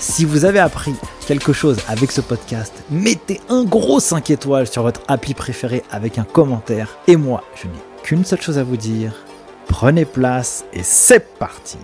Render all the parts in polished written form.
Si vous avez appris quelque chose avec ce podcast, mettez un gros 5 étoiles sur votre appli préférée avec un commentaire. Et moi, je n'ai qu'une seule chose à vous dire, prenez place et c'est parti.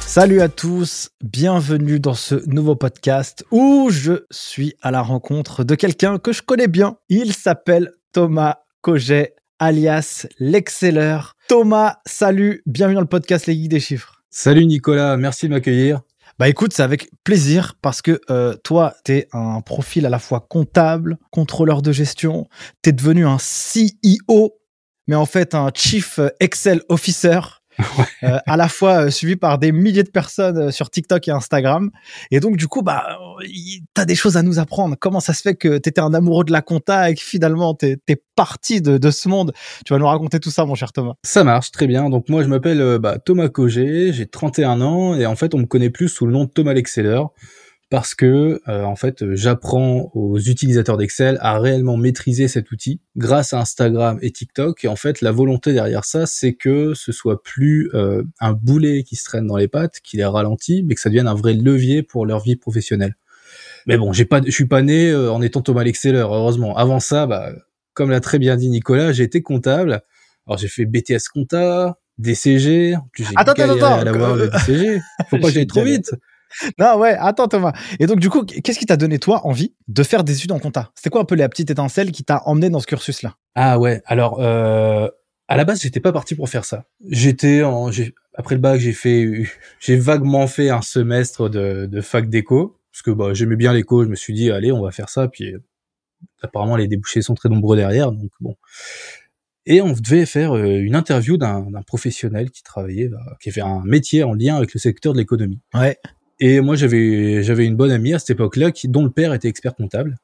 Salut à tous, bienvenue dans ce nouveau podcast où je suis à la rencontre de quelqu'un que je connais bien. Il s'appelle Thomas Coget, alias l'Excelleur. Thomas, salut, bienvenue dans le podcast Les Guides des chiffres. Salut Nicolas, merci de m'accueillir. Bah écoute, c'est avec plaisir parce que toi, t'es un profil à la fois comptable, contrôleur de gestion, t'es devenu un CEO, mais en fait un Chief Excel Officer, ouais. À la fois suivi par des milliers de personnes sur TikTok et Instagram. Et donc du coup, bah t'as des choses à nous apprendre. Comment ça se fait que t'étais un amoureux de la compta et que finalement t'es parti de ce monde? Tu vas nous raconter tout ça, mon cher Thomas. Ça marche, très bien. Donc moi, je m'appelle Thomas Coget, j'ai 31 ans et en fait, on me connaît plus sous le nom de Thomas l'Excelleur parce que en fait, j'apprends aux utilisateurs d'Excel à réellement maîtriser cet outil grâce à Instagram et TikTok. Et en fait, la volonté derrière ça, c'est que ce soit plus un boulet qui se traîne dans les pattes, qui les ralentit, mais que ça devienne un vrai levier pour leur vie professionnelle. Mais bon, je suis pas né en étant Thomas l'Excelleur, heureusement. Avant ça, bah comme l'a très bien dit Nicolas, j'ai été comptable. Alors, j'ai fait BTS Compta, DCG. Puis j'ai galéré à l'avoir, le DCG. Faut pas que j'aille trop vite. Non, ouais, attends Thomas. Et donc, du coup, qu'est-ce qui t'a donné, toi, envie de faire des études en compta? C'était quoi un peu la petite étincelle qui t'a emmené dans ce cursus-là? Ah ouais, alors, à la base, j'étais pas parti pour faire ça. Après le bac, j'ai vaguement fait un semestre de fac d'éco, parce que bah, j'aimais bien l'éco, je me suis dit, allez, on va faire ça, puis... apparemment, les débouchés sont très nombreux derrière, donc bon. Et on devait faire une interview d'un professionnel qui travaillait, qui avait un métier en lien avec le secteur de l'économie. Ouais. Et moi, j'avais une bonne amie à cette époque-là, dont le père était expert comptable.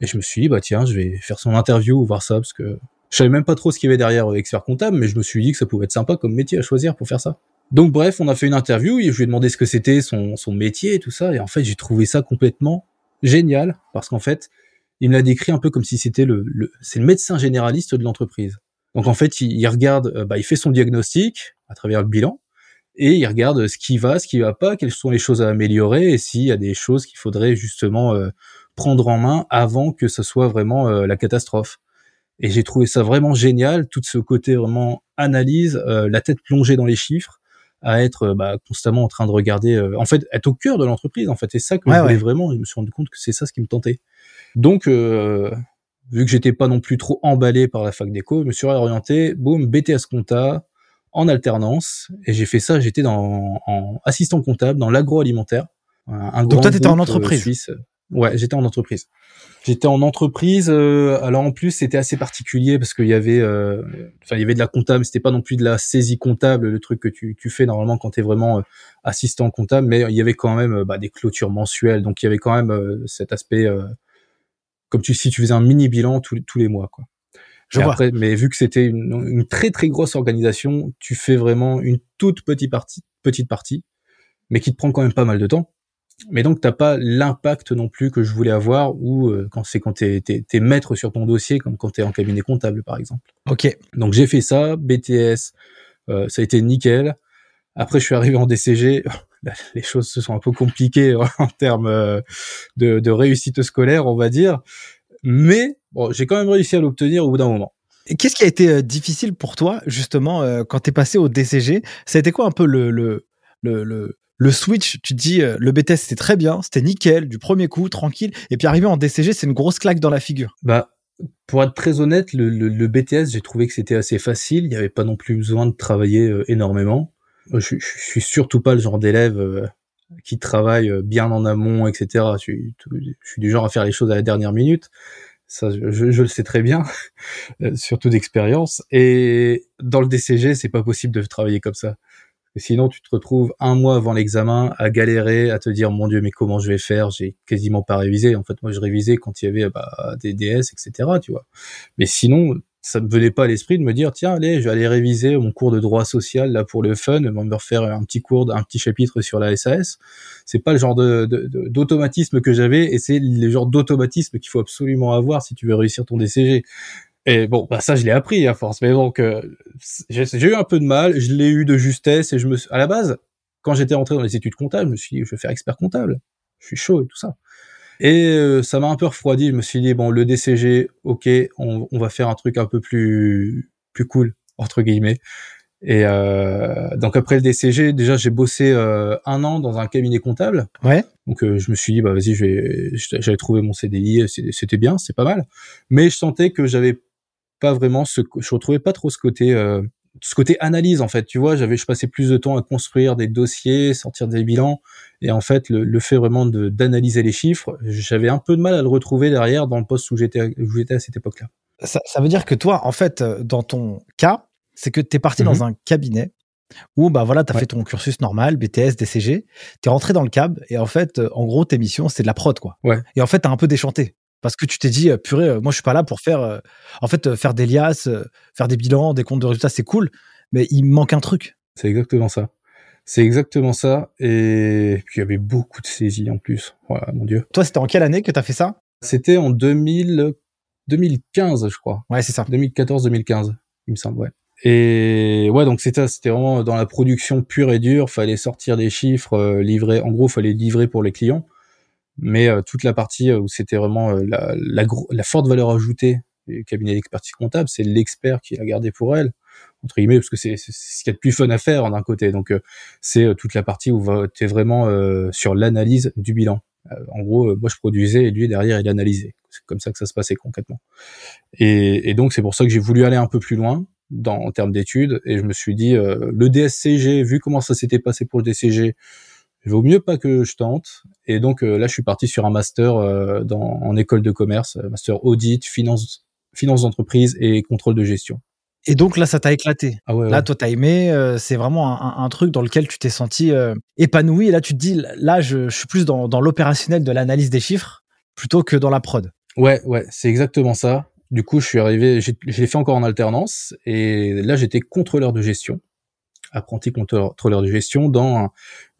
Et je me suis dit, bah tiens, je vais faire son interview, voir ça, parce que je savais même pas trop ce qu'il y avait derrière expert comptable, mais je me suis dit que ça pouvait être sympa comme métier à choisir pour faire ça. Donc bref, on a fait une interview, et je lui ai demandé ce que c'était son métier et tout ça. Et en fait, j'ai trouvé ça complètement génial, parce qu'en fait, il me l'a décrit un peu comme si c'était c'est le médecin généraliste de l'entreprise. Donc en fait, il regarde, bah il fait son diagnostic à travers le bilan et il regarde ce qui va pas, quelles sont les choses à améliorer et s'il y a des choses qu'il faudrait justement prendre en main avant que ce soit vraiment la catastrophe. Et j'ai trouvé ça vraiment génial, tout ce côté vraiment analyse, la tête plongée dans les chiffres, à être constamment en train de regarder, en fait, être au cœur de l'entreprise. En fait, c'est ça que je voulais vraiment. Je me suis rendu compte que c'est ça ce qui me tentait. Donc, vu que j'étais pas non plus trop emballé par la fac d'éco, je me suis réorienté, boum, BTS Compta, en alternance. Et j'ai fait ça, j'étais en assistant comptable dans l'agroalimentaire. Donc toi, t'étais en entreprise suisse. Ouais, j'étais en entreprise. Alors en plus, c'était assez particulier parce qu'il y avait, il y avait de la compta, mais c'était pas non plus de la saisie comptable, le truc que tu fais normalement quand t'es vraiment assistant comptable. Mais il y avait quand même des clôtures mensuelles, donc il y avait quand même cet aspect... si tu faisais un mini bilan tous les mois, quoi. Après, mais vu que c'était une très très grosse organisation, tu fais vraiment une toute petite partie, mais qui te prend quand même pas mal de temps. Mais donc t'as pas l'impact non plus que je voulais avoir, ou quand t'es maître sur ton dossier, comme quand t'es en cabinet comptable par exemple. Ok. Donc j'ai fait ça, BTS, ça a été nickel. Après je suis arrivé en DCG. Les choses se sont un peu compliquées en termes de réussite scolaire, on va dire. Mais bon, j'ai quand même réussi à l'obtenir au bout d'un moment. Et qu'est-ce qui a été difficile pour toi, justement, quand t'es passé au DCG? Ça a été quoi un peu le switch? Tu te dis, le BTS, c'était très bien, c'était nickel, du premier coup, tranquille. Et puis arrivé en DCG, c'est une grosse claque dans la figure. Pour être très honnête, le BTS, j'ai trouvé que c'était assez facile. Il n'y avait pas non plus besoin de travailler énormément. Je suis surtout pas le genre d'élève qui travaille bien en amont, etc. Je suis du genre à faire les choses à la dernière minute. Ça, je le sais très bien, surtout d'expérience. Et dans le DCG, c'est pas possible de travailler comme ça. Sinon, tu te retrouves un mois avant l'examen à galérer, à te dire « Mon Dieu, mais comment je vais faire ? J'ai quasiment pas révisé. » En fait, moi, je révisais quand il y avait des DS, etc. Tu vois. Mais sinon, ça me venait pas à l'esprit de me dire « Tiens, allez, je vais aller réviser mon cours de droit social là pour le fun, me refaire un petit chapitre sur la SAS. » C'est pas le genre d'automatisme que j'avais, et c'est le genre d'automatisme qu'il faut absolument avoir si tu veux réussir ton DCG. Et bon, bah ça je l'ai appris à force, mais donc j'ai eu un peu de mal, je l'ai eu de justesse, et à la base, quand j'étais rentré dans les études comptables, je me suis dit je vais faire expert comptable, je suis chaud et tout ça. Et ça m'a un peu refroidi, je me suis dit bon, le DCG, ok, on va faire un truc un peu plus cool entre guillemets. Et donc après le DCG, déjà j'ai bossé un an dans un cabinet comptable. Ouais. Donc je me suis dit bah vas-y, j'avais trouvé mon CDI, c'était bien, c'est pas mal. Mais je sentais que j'avais pas vraiment je retrouvais pas trop ce côté analyse, en fait, tu vois, je passais plus de temps à construire des dossiers, sortir des bilans, et en fait le fait vraiment d'analyser les chiffres, j'avais un peu de mal à le retrouver derrière dans le poste où j'étais à cette époque-là. Ça veut dire que toi, en fait, dans ton cas, c'est que t'es parti dans un cabinet où bah voilà, t'as fait ton cursus normal, BTS, DCG, t'es rentré dans le cab, et en fait, en gros, tes missions, c'est de la prod, quoi. Ouais. Et en fait, t'as un peu déchanté. Parce que tu t'es dit, purée, moi, je suis pas là pour faire des liasses, faire des bilans, des comptes de résultats, c'est cool, mais il me manque un truc. C'est exactement ça. Et puis, il y avait beaucoup de saisies en plus. Voilà, mon Dieu. Toi, c'était en quelle année que t'as fait ça? C'était en 2015, je crois. Ouais, c'est ça. 2014-2015, il me semble, ouais. Et ouais, donc c'était vraiment dans la production pure et dure, fallait sortir des chiffres, livrer, en gros, fallait livrer pour les clients. Mais toute la partie où c'était vraiment la forte valeur ajoutée du cabinet d'expertise comptable, c'est l'expert qui l'a gardé pour elle, entre guillemets, parce que c'est ce qu'il y a de plus fun à faire d'un côté. Donc c'est toute la partie où t'es vraiment sur l'analyse du bilan. En gros, moi je produisais et lui derrière il analysait. C'est comme ça que ça se passait concrètement. Et donc c'est pour ça que j'ai voulu aller un peu plus loin en termes d'études, et je me suis dit le DSCG, vu comment ça s'était passé pour le DCG, il vaut mieux pas que je tente. Et donc là, je suis parti sur un master en école de commerce, master audit, finance d'entreprise et contrôle de gestion. Et donc là, ça t'a éclaté. Ah ouais, là, ouais. Toi, t'as aimé. C'est vraiment un truc dans lequel tu t'es senti épanoui. Et là, tu te dis, là, je suis plus dans l'opérationnel de l'analyse des chiffres plutôt que dans la prod. Ouais, c'est exactement ça. Du coup, je suis arrivé, j'ai fait encore en alternance, et là, j'étais contrôleur de gestion, apprenti contrôleur de gestion dans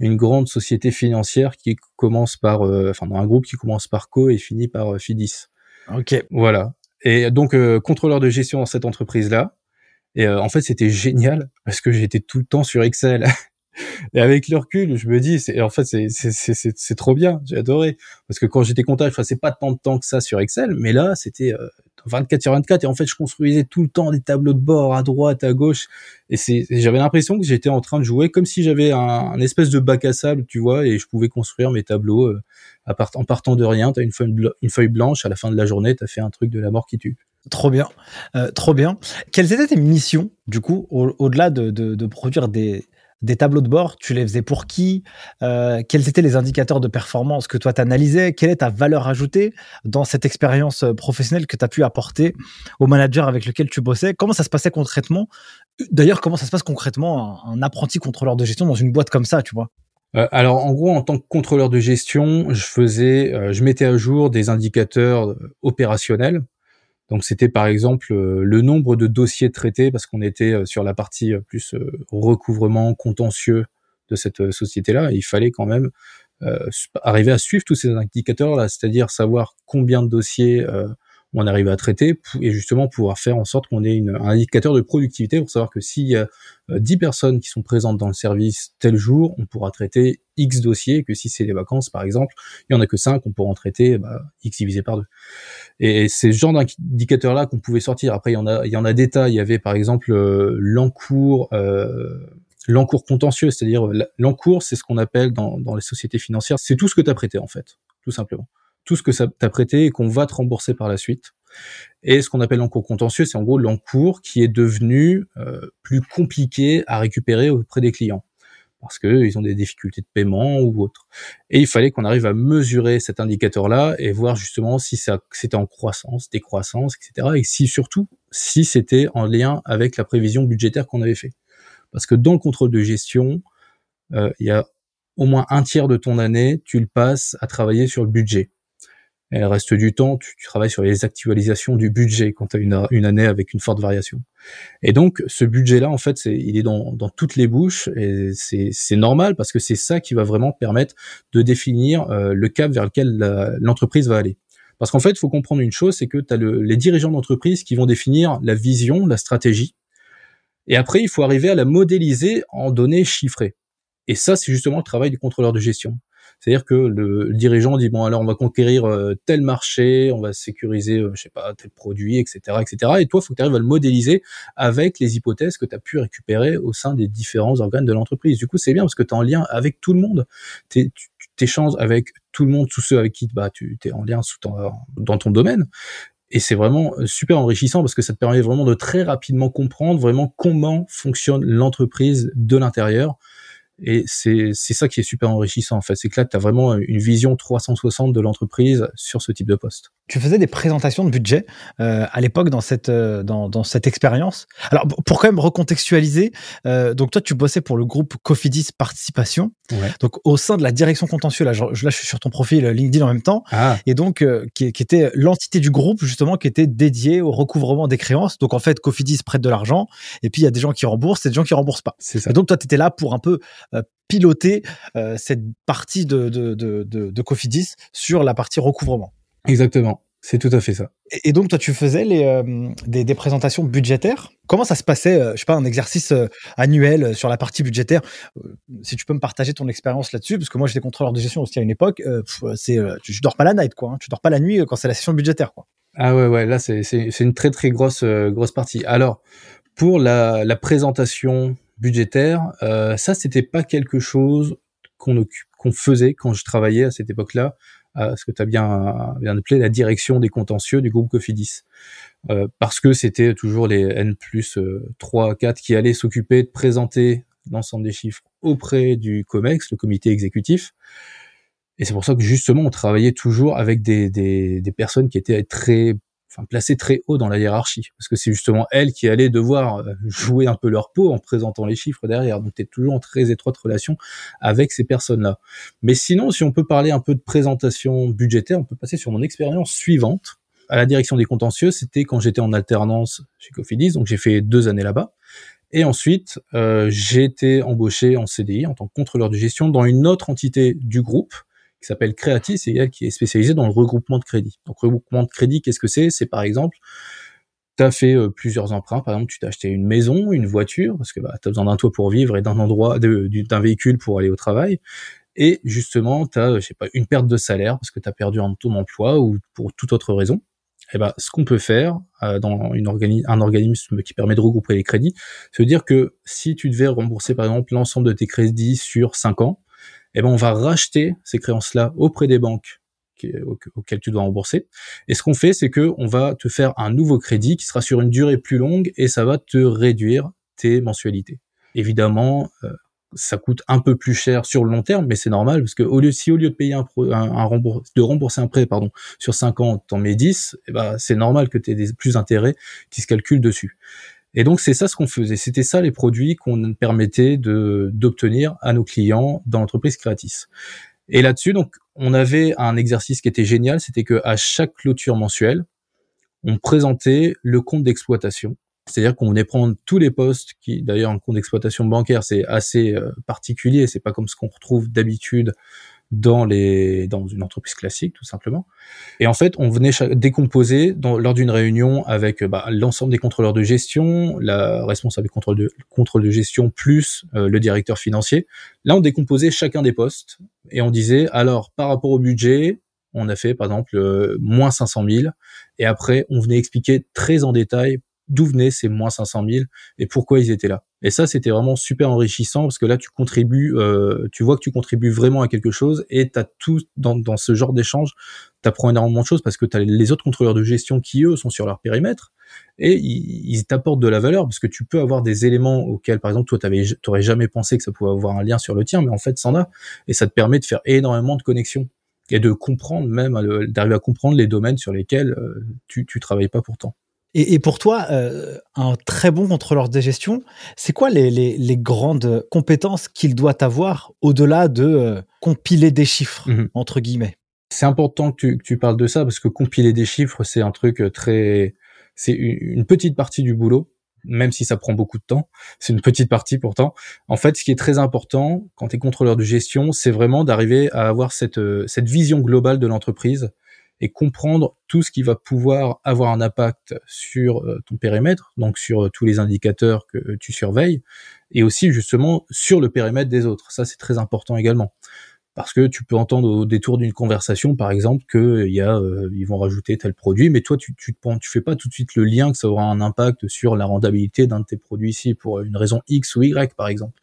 une grande société financière qui commence par, dans un groupe qui commence par Co et finit par Fidis. Ok. Voilà. Et donc contrôleur de gestion dans cette entreprise-là. Et en fait, c'était génial parce que j'étais tout le temps sur Excel. Et avec le recul, je me dis, c'est trop bien. J'ai adoré parce que quand j'étais comptable, je passais pas tant de temps que ça sur Excel, mais là, c'était 24/24, et en fait je construisais tout le temps des tableaux de bord à droite, à gauche, et j'avais l'impression que j'étais en train de jouer comme si j'avais un espèce de bac à sable, tu vois, et je pouvais construire mes tableaux en partant de rien. T'as une feuille blanche, à la fin de la journée t'as fait un truc de la mort qui tue. Trop bien. Quelles étaient tes missions du coup, au-delà de produire des tableaux de bord? Tu les faisais pour qui? Quels étaient les indicateurs de performance que toi t'analysais? Quelle est ta valeur ajoutée dans cette expérience professionnelle que t'as pu apporter au manager avec lequel tu bossais? Comment ça se passait concrètement? D'ailleurs, comment ça se passe concrètement un apprenti contrôleur de gestion dans une boîte comme ça, tu vois? Alors, en gros, en tant que contrôleur de gestion, je mettais à jour des indicateurs opérationnels. Donc, c'était par exemple le nombre de dossiers traités, parce qu'on était sur la partie plus recouvrement, contentieux de cette société-là. Et il fallait quand même arriver à suivre tous ces indicateurs-là, c'est-à-dire savoir combien de dossiers on arrive à traiter, et justement pouvoir faire en sorte qu'on ait un indicateur de productivité pour savoir que s'il y a 10 personnes qui sont présentes dans le service tel jour, on pourra traiter X dossiers, et que si c'est les vacances, par exemple, il n'y en a que 5, on pourra en traiter X divisé par 2. Et c'est ce genre d'indicateurs-là qu'on pouvait sortir. Après, il y en a des tas. Il y avait, par exemple, l'encours contentieux, c'est-à-dire l'encours, c'est ce qu'on appelle dans les sociétés financières, c'est tout ce que tu as prêté, en fait, tout simplement. Tout ce que t'as prêté et qu'on va te rembourser par la suite. Et ce qu'on appelle l'encours contentieux, c'est en gros l'encours qui est devenu plus compliqué à récupérer auprès des clients. parce qu'ils ont des difficultés de paiement ou autre. Et il fallait qu'on arrive à mesurer cet indicateur-là et voir justement si ça c'était en croissance, décroissance, etc. Et si surtout, si c'était en lien avec la prévision budgétaire qu'on avait fait. Parce que dans le contrôle de gestion, il y a au moins un tiers de ton année, tu le passes à travailler sur le budget. Et le reste du temps, tu travailles sur les actualisations du budget quand tu as une année avec une forte variation. Et donc, ce budget-là, en fait, il est dans toutes les bouches et c'est normal parce que c'est ça qui va vraiment permettre de définir le cap vers lequel l'entreprise va aller. Parce qu'en fait, il faut comprendre une chose, c'est que tu as les dirigeants d'entreprise qui vont définir la vision, la stratégie. Et après, il faut arriver à la modéliser en données chiffrées. Et ça, c'est justement le travail du contrôleur de gestion. C'est-à-dire que le dirigeant dit bon alors on va conquérir tel marché, on va sécuriser je sais pas tel produit, etc. Et toi il faut que tu arrives à le modéliser avec les hypothèses que tu as pu récupérer au sein des différents organes de l'entreprise. Du coup c'est bien parce que tu es en lien avec tout le monde, tu t'échanges avec tout le monde, tous ceux avec qui tu es en lien dans ton domaine. Et c'est vraiment super enrichissant parce que ça te permet vraiment de très rapidement comprendre vraiment comment fonctionne l'entreprise de l'intérieur. Et c'est ça qui est super enrichissant en fait, c'est que là tu as vraiment une vision 360 de l'entreprise sur ce type de poste. Tu faisais des présentations de budget à l'époque dans cette expérience. Alors pour quand même recontextualiser, donc toi tu bossais pour le groupe Cofidis Participation, ouais. Donc au sein de la direction contentieuse, là je suis sur ton profil LinkedIn en même temps, et donc qui était l'entité du groupe justement qui était dédiée au recouvrement des créances. Donc en fait Cofidis prête de l'argent et puis il y a des gens qui remboursent et des gens qui remboursent pas. C'est ça. Et donc toi tu étais là pour un peu piloter cette partie de Cofidis sur la partie recouvrement. Exactement, c'est tout à fait ça. Et donc toi tu faisais des présentations budgétaires. Comment ça se passait, je sais pas, un exercice annuel sur la partie budgétaire, si tu peux me partager ton expérience là-dessus, parce que moi j'étais contrôleur de gestion aussi à une époque, tu dors pas la night quoi, hein, tu dors pas la nuit quand c'est la session budgétaire quoi. Ah ouais, là c'est une très très grosse partie. Alors pour la présentation budgétaire, ça c'était pas quelque chose qu'on faisait quand je travaillais à cette époque-là, ce que tu as bien appelé la direction des contentieux du groupe Cofidis, parce que c'était toujours les N+3, 4 qui allaient s'occuper de présenter l'ensemble des chiffres auprès du COMEX, le comité exécutif. Et c'est pour ça que justement on travaillait toujours avec des personnes qui étaient placées très haut dans la hiérarchie, parce que c'est justement elles qui allaient devoir jouer un peu leur peau en présentant les chiffres derrière. Donc tu es toujours en très étroite relation avec ces personnes-là. Mais sinon, si on peut parler un peu de présentation budgétaire, on peut passer sur mon expérience suivante. À la direction des contentieux, c'était quand j'étais en alternance chez Cofidis, donc j'ai fait 2 années là-bas. Et ensuite, j'ai été embauché en CDI en tant que contrôleur de gestion dans une autre entité du groupe, qui s'appelle Créatis, et elle qui est spécialisée dans le regroupement de crédits. Donc, regroupement de crédits, qu'est-ce que c'est ? C'est par exemple, tu as fait plusieurs emprunts, par exemple, tu t'as acheté une maison, une voiture, parce que tu as besoin d'un toit pour vivre et d'un véhicule pour aller au travail. Et justement, tu as, je sais pas, une perte de salaire parce que tu as perdu ton emploi ou pour toute autre raison. Et ce qu'on peut faire dans un organisme qui permet de regrouper les crédits, c'est de dire que si tu devais rembourser, par exemple, l'ensemble de tes crédits sur 5 ans, on va racheter ces créances-là auprès des banques auxquelles tu dois rembourser. Et ce qu'on fait, c'est que on va te faire un nouveau crédit qui sera sur une durée plus longue et ça va te réduire tes mensualités. Évidemment, ça coûte un peu plus cher sur le long terme, mais c'est normal parce que au lieu de payer rembourser un prêt, sur 5 ans, t'en mets 10, c'est normal que t'aies plus d'intérêts qui se calculent dessus. Et donc, c'est ça ce qu'on faisait. C'était ça les produits qu'on permettait d'obtenir à nos clients dans l'entreprise Créatis. Et là-dessus, donc, on avait un exercice qui était génial. C'était que à chaque clôture mensuelle, on présentait le compte d'exploitation. C'est-à-dire qu'on venait prendre tous les postes qui, d'ailleurs, un compte d'exploitation bancaire, c'est assez particulier. C'est pas comme ce qu'on retrouve d'habitude dans une entreprise classique, tout simplement. Et en fait, on venait décomposer lors d'une réunion avec l'ensemble des contrôleurs de gestion, la responsable du contrôle de gestion plus le directeur financier. Là, on décomposait chacun des postes et on disait, alors, par rapport au budget, on a fait, par exemple, moins 500 000. Et après, on venait expliquer très en détail d'où venaient ces moins 500 000 et pourquoi ils étaient là. Et ça, c'était vraiment super enrichissant parce que là, tu vois que tu contribues vraiment à quelque chose et t'as tout dans ce genre d'échange, t'apprends énormément de choses parce que t'as les autres contrôleurs de gestion qui, eux, sont sur leur périmètre. et ils t'apportent de la valeur parce que tu peux avoir des éléments auxquels, par exemple, toi, t'aurais jamais pensé que ça pouvait avoir un lien sur le tien, mais en fait, ça en a, et ça te permet de faire énormément de connexions et de comprendre même, d'arriver à comprendre les domaines sur lesquels tu travailles pas pourtant. Et pour toi, un très bon contrôleur de gestion, c'est quoi les grandes compétences qu'il doit avoir au-delà de compiler des chiffres, entre guillemets? C'est important que tu parles de ça parce que compiler des chiffres, c'est un truc c'est une petite partie du boulot, même si ça prend beaucoup de temps. C'est une petite partie pourtant. En fait, ce qui est très important quand tu es contrôleur de gestion, c'est vraiment d'arriver à avoir cette vision globale de l'entreprise et comprendre tout ce qui va pouvoir avoir un impact sur ton périmètre, donc sur tous les indicateurs que tu surveilles, et aussi justement sur le périmètre des autres. Ça, c'est très important également. Parce que tu peux entendre au détour d'une conversation, par exemple, qu'ils vont rajouter tel produit, mais toi, tu fais pas tout de suite le lien que ça aura un impact sur la rentabilité d'un de tes produits ici pour une raison X ou Y, par exemple.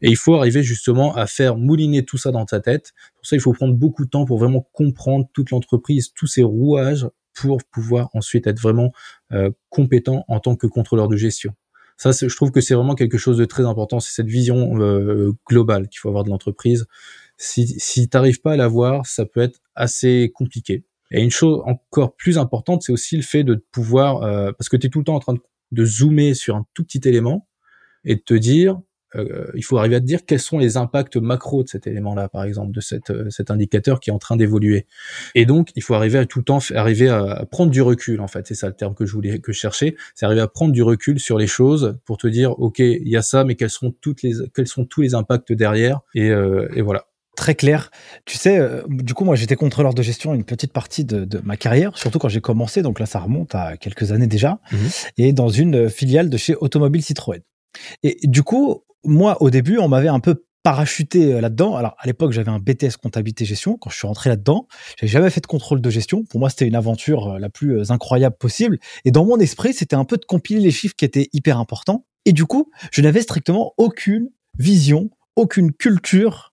Et il faut arriver justement à faire mouliner tout ça dans ta tête. Pour ça, il faut prendre beaucoup de temps pour vraiment comprendre toute l'entreprise, tous ses rouages, pour pouvoir ensuite être vraiment compétent en tant que contrôleur de gestion. Ça, je trouve que c'est vraiment quelque chose de très important. C'est cette vision globale qu'il faut avoir de l'entreprise. Si t'arrives pas à l'avoir, ça peut être assez compliqué. Et une chose encore plus importante, c'est aussi le fait de pouvoir, parce que t'es tout le temps en train de zoomer sur un tout petit élément et de te dire, il faut arriver à te dire quels sont les impacts macro de cet élément-là, par exemple, de cet indicateur qui est en train d'évoluer. Et donc, il faut arriver à tout le temps à prendre du recul, en fait. C'est ça le terme que je cherchais. C'est arriver à prendre du recul sur les choses pour te dire, ok, il y a ça, mais quels sont tous les impacts derrière, et voilà. Très clair. Tu sais, du coup, moi, j'étais contrôleur de gestion une petite partie de ma carrière, surtout quand j'ai commencé. Donc là, ça remonte à quelques années déjà. Et dans une filiale de chez Automobile Citroën. Et du coup, moi, au début, on m'avait un peu parachuté là-dedans. Alors, à l'époque, j'avais un BTS comptabilité gestion. Quand je suis rentré là-dedans, j'avais jamais fait de contrôle de gestion. Pour moi, c'était une aventure la plus incroyable possible. Et dans mon esprit, c'était un peu de compiler les chiffres qui étaient hyper importants. Et du coup, je n'avais strictement aucune vision, aucune culture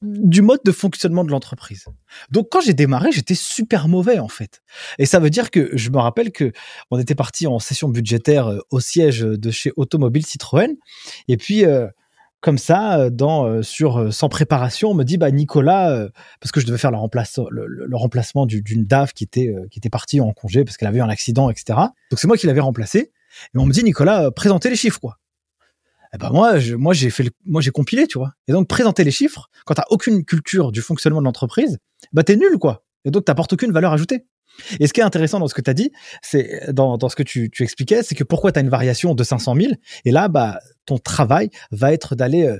du mode de fonctionnement de l'entreprise. Donc, quand j'ai démarré, j'étais super mauvais, en fait. Et ça veut dire que je me rappelle que on était parti en session budgétaire au siège de chez Automobile Citroën. Et puis, comme ça, sans préparation, on me dit, Nicolas, parce que je devais faire le remplacement d'une DAF qui était partie en congé parce qu'elle avait eu un accident, etc. Donc, c'est moi qui l'avais remplacée. Et on me dit, Nicolas, présentez les chiffres, quoi. Eh ben moi j'ai compilé, tu vois. Et donc présenter les chiffres quand t'as aucune culture du fonctionnement de l'entreprise, t'es nul, quoi. Et donc t'apportes aucune valeur ajoutée. Et ce qui est intéressant dans ce que t'as dit, c'est dans ce que tu expliquais, c'est que pourquoi t'as une variation de 500 000 et là ton travail va être d'aller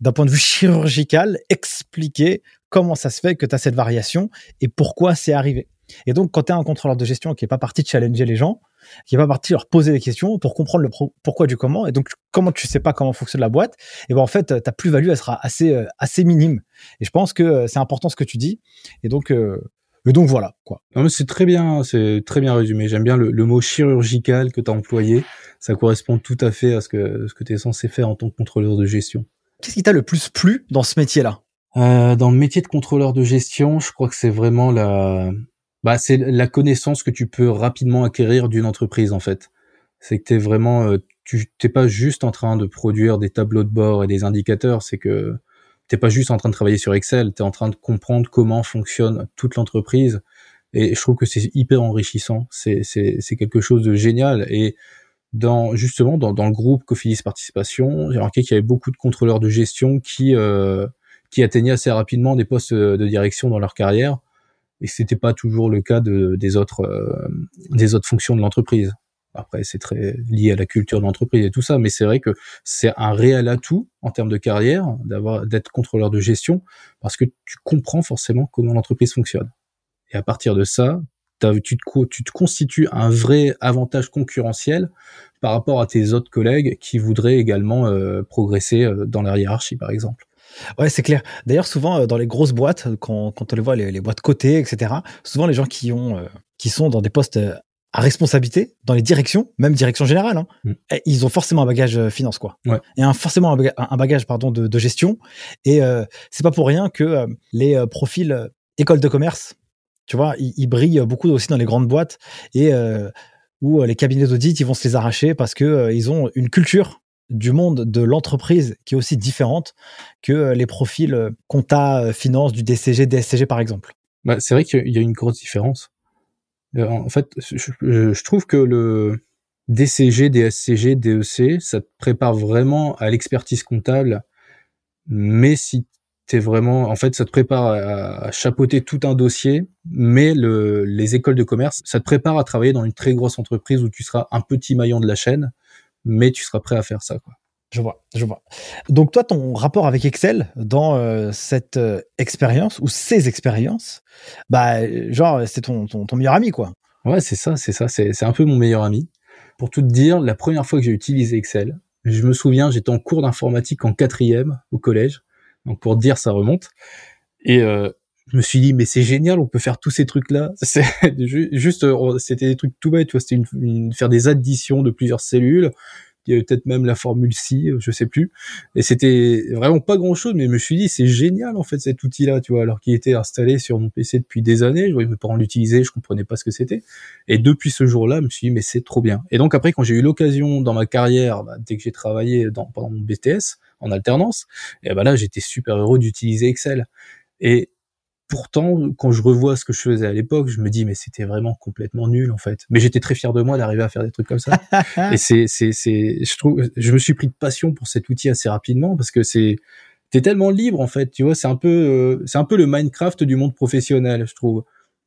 d'un point de vue chirurgical expliquer comment ça se fait que t'as cette variation et pourquoi c'est arrivé. Et donc quand t'es un contrôleur de gestion qui est pas parti challenger les gens, qui va partir leur poser des questions pour comprendre le pourquoi du comment, et donc comment tu sais pas comment fonctionne la boîte, et en fait ta plus-value elle sera assez minime. Et je pense que c'est important ce que tu dis, et donc voilà, quoi. Non, mais c'est très bien résumé. J'aime bien le mot chirurgical que tu as employé, ça correspond tout à fait à ce que tu es censé faire en tant que contrôleur de gestion. Qu'est-ce qui t'a le plus plu dans ce métier-là ? Dans le métier de contrôleur de gestion, je crois que c'est vraiment c'est la connaissance que tu peux rapidement acquérir d'une entreprise, en fait. C'est que t'es vraiment, tu t'es pas juste en train de produire des tableaux de bord et des indicateurs, c'est que t'es pas juste en train de travailler sur Excel, t'es en train de comprendre comment fonctionne toute l'entreprise. Et je trouve que c'est hyper enrichissant. C'est quelque chose de génial. Et dans le groupe Cofidis Participation, j'ai remarqué qu'il y avait beaucoup de contrôleurs de gestion qui atteignaient assez rapidement des postes de direction dans leur carrière. Et c'était pas toujours le cas des autres fonctions de l'entreprise. Après, c'est très lié à la culture de l'entreprise et tout ça, mais c'est vrai que c'est un réel atout en termes de carrière d'être contrôleur de gestion parce que tu comprends forcément comment l'entreprise fonctionne. Et à partir de ça, tu te constitues un vrai avantage concurrentiel par rapport à tes autres collègues qui voudraient également progresser dans leur hiérarchie, par exemple. Ouais, c'est clair. D'ailleurs, souvent, dans les grosses boîtes, quand on les voit, les boîtes cotées, etc., souvent, les gens qui sont dans des postes à responsabilité, dans les directions, même direction générale, hein, ils ont forcément un bagage finance, quoi. Ouais. Et forcément un bagage, de gestion. Et c'est pas pour rien que les profils école de commerce, tu vois, ils brillent beaucoup aussi dans les grandes boîtes. Et où les cabinets d'audit, ils vont se les arracher parce que ils ont une culture du monde de l'entreprise qui est aussi différente que les profils compta, finance, du DCG, DSCG par exemple. Bah, c'est vrai qu'il y a une grosse différence. En fait, je trouve que le DCG, DSCG, DEC, ça te prépare vraiment à l'expertise comptable, mais si t'es vraiment, en fait, ça te prépare à chapeauter tout un dossier, mais les écoles de commerce, ça te prépare à travailler dans une très grosse entreprise où tu seras un petit maillon de la chaîne, mais tu seras prêt à faire ça, quoi. Je vois. Donc toi, ton rapport avec Excel dans cette expérience ou ces expériences, bah genre c'est ton meilleur ami, quoi. Ouais, c'est ça, c'est un peu mon meilleur ami. Pour tout te dire, la première fois que j'ai utilisé Excel, je me souviens, j'étais en cours d'informatique en 4e au collège, donc pour dire ça remonte. Et je me suis dit mais c'est génial, on peut faire tous ces trucs là. C'est juste, c'était des trucs tout bêtes, tu vois, c'était faire des additions de plusieurs cellules. Il y avait peut-être même la formule si, je sais plus. Et c'était vraiment pas grand chose, mais je me suis dit, c'est génial, en fait, cet outil-là, tu vois, alors qu'il était installé sur mon PC depuis des années. Je voyais mes parents l'utiliser, je comprenais pas ce que c'était. Et depuis ce jour-là, je me suis dit, mais c'est trop bien. Et donc après, quand j'ai eu l'occasion dans ma carrière, dès que j'ai travaillé pendant mon BTS, en alternance, et là, j'étais super heureux d'utiliser Excel. Et pourtant, quand je revois ce que je faisais à l'époque, je me dis mais c'était vraiment complètement nul en fait. Mais j'étais très fier de moi d'arriver à faire des trucs comme ça. Et je me suis pris de passion pour cet outil assez rapidement parce que t'es tellement libre en fait. Tu vois, c'est un peu le Minecraft du monde professionnel, je trouve.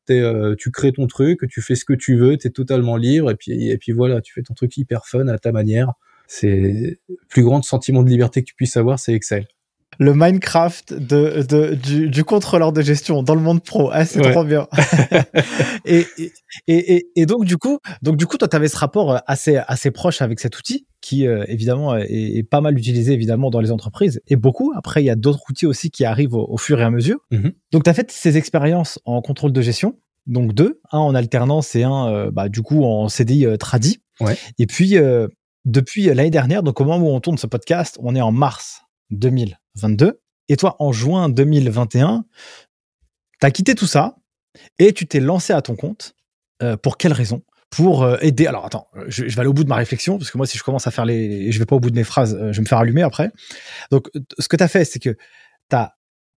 Tu crées ton truc, tu fais ce que tu veux, t'es totalement libre et puis voilà, tu fais ton truc hyper fun à ta manière. C'est le plus grand sentiment de liberté que tu puisses avoir, c'est Excel. Le Minecraft du contrôleur de gestion dans le monde pro. Ah, c'est trop bien. et donc, du coup, toi, tu avais ce rapport assez proche avec cet outil qui, évidemment, est pas mal utilisé, évidemment, dans les entreprises et beaucoup. Après, il y a d'autres outils aussi qui arrivent au fur et à mesure. Mm-hmm. Donc, tu as fait ces expériences en contrôle de gestion. Donc, 2, un en alternance et un, du coup, en CDI tradi. Ouais. Et puis, depuis l'année dernière, donc au moment où on tourne ce podcast, on est en mars 2022. Et toi, en juin 2021, tu as quitté tout ça et tu t'es lancé à ton compte. Pour quelle raison ? Pour aider... Alors, attends, je vais aller au bout de ma réflexion parce que moi, si je commence à faire je vais pas au bout de mes phrases, je vais me faire allumer après. Donc, ce que tu as fait, c'est que tu as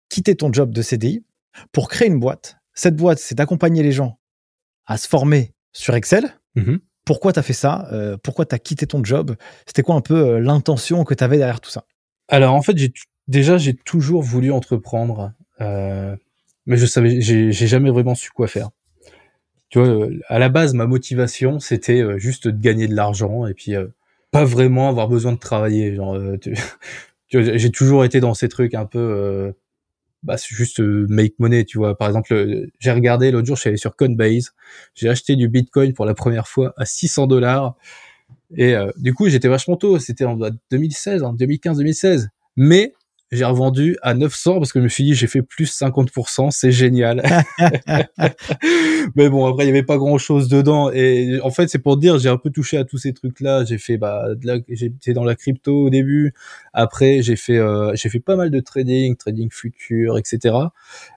quitté ton job de CDI pour créer une boîte. Cette boîte, c'est d'accompagner les gens à se former sur Excel. Mm-hmm. Pourquoi tu as fait ça ? Pourquoi tu as quitté ton job ? C'était quoi un peu l'intention que tu avais derrière tout ça ? Alors en fait, j'ai toujours voulu entreprendre, mais je savais, j'ai jamais vraiment su quoi faire. Tu vois, à la base, ma motivation c'était juste de gagner de l'argent et puis pas vraiment avoir besoin de travailler. Genre, tu vois, j'ai toujours été dans ces trucs un peu, c'est juste make money. Tu vois, par exemple, j'ai regardé l'autre jour, je suis allé sur Coinbase, j'ai acheté du Bitcoin pour la première fois à $600. Et du coup, j'étais vachement tôt, c'était en 2016, hein, 2015-2016. Mais j'ai revendu à 900 parce que je me suis dit, j'ai fait plus 50%, c'est génial. Mais bon, après, il n'y avait pas grand-chose dedans. Et en fait, c'est pour dire, j'ai un peu touché à tous ces trucs-là. J'ai fait, j'étais dans la crypto au début. Après, j'ai fait pas mal de trading futur, etc.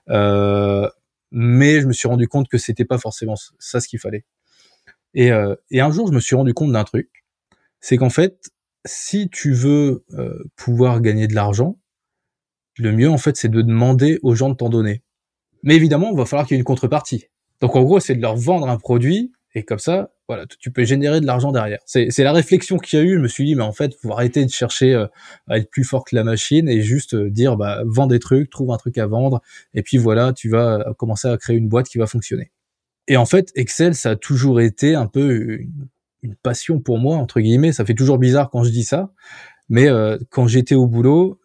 Mais je me suis rendu compte que c'était pas forcément ça ce qu'il fallait. Et un jour, je me suis rendu compte d'un truc, c'est qu'en fait, si tu veux pouvoir gagner de l'argent, le mieux, en fait, c'est de demander aux gens de t'en donner. Mais évidemment, il va falloir qu'il y ait une contrepartie. Donc, en gros, c'est de leur vendre un produit et comme ça, voilà, tu peux générer de l'argent derrière. C'est la réflexion qu'il y a eu. Je me suis dit, mais en fait, faut arrêter de chercher à être plus fort que la machine et juste dire, vends des trucs, trouve un truc à vendre et puis voilà, tu vas commencer à créer une boîte qui va fonctionner. Et en fait, Excel, ça a toujours été un peu une passion pour moi, entre guillemets. Ça fait toujours bizarre quand je dis ça. Mais quand j'étais au boulot,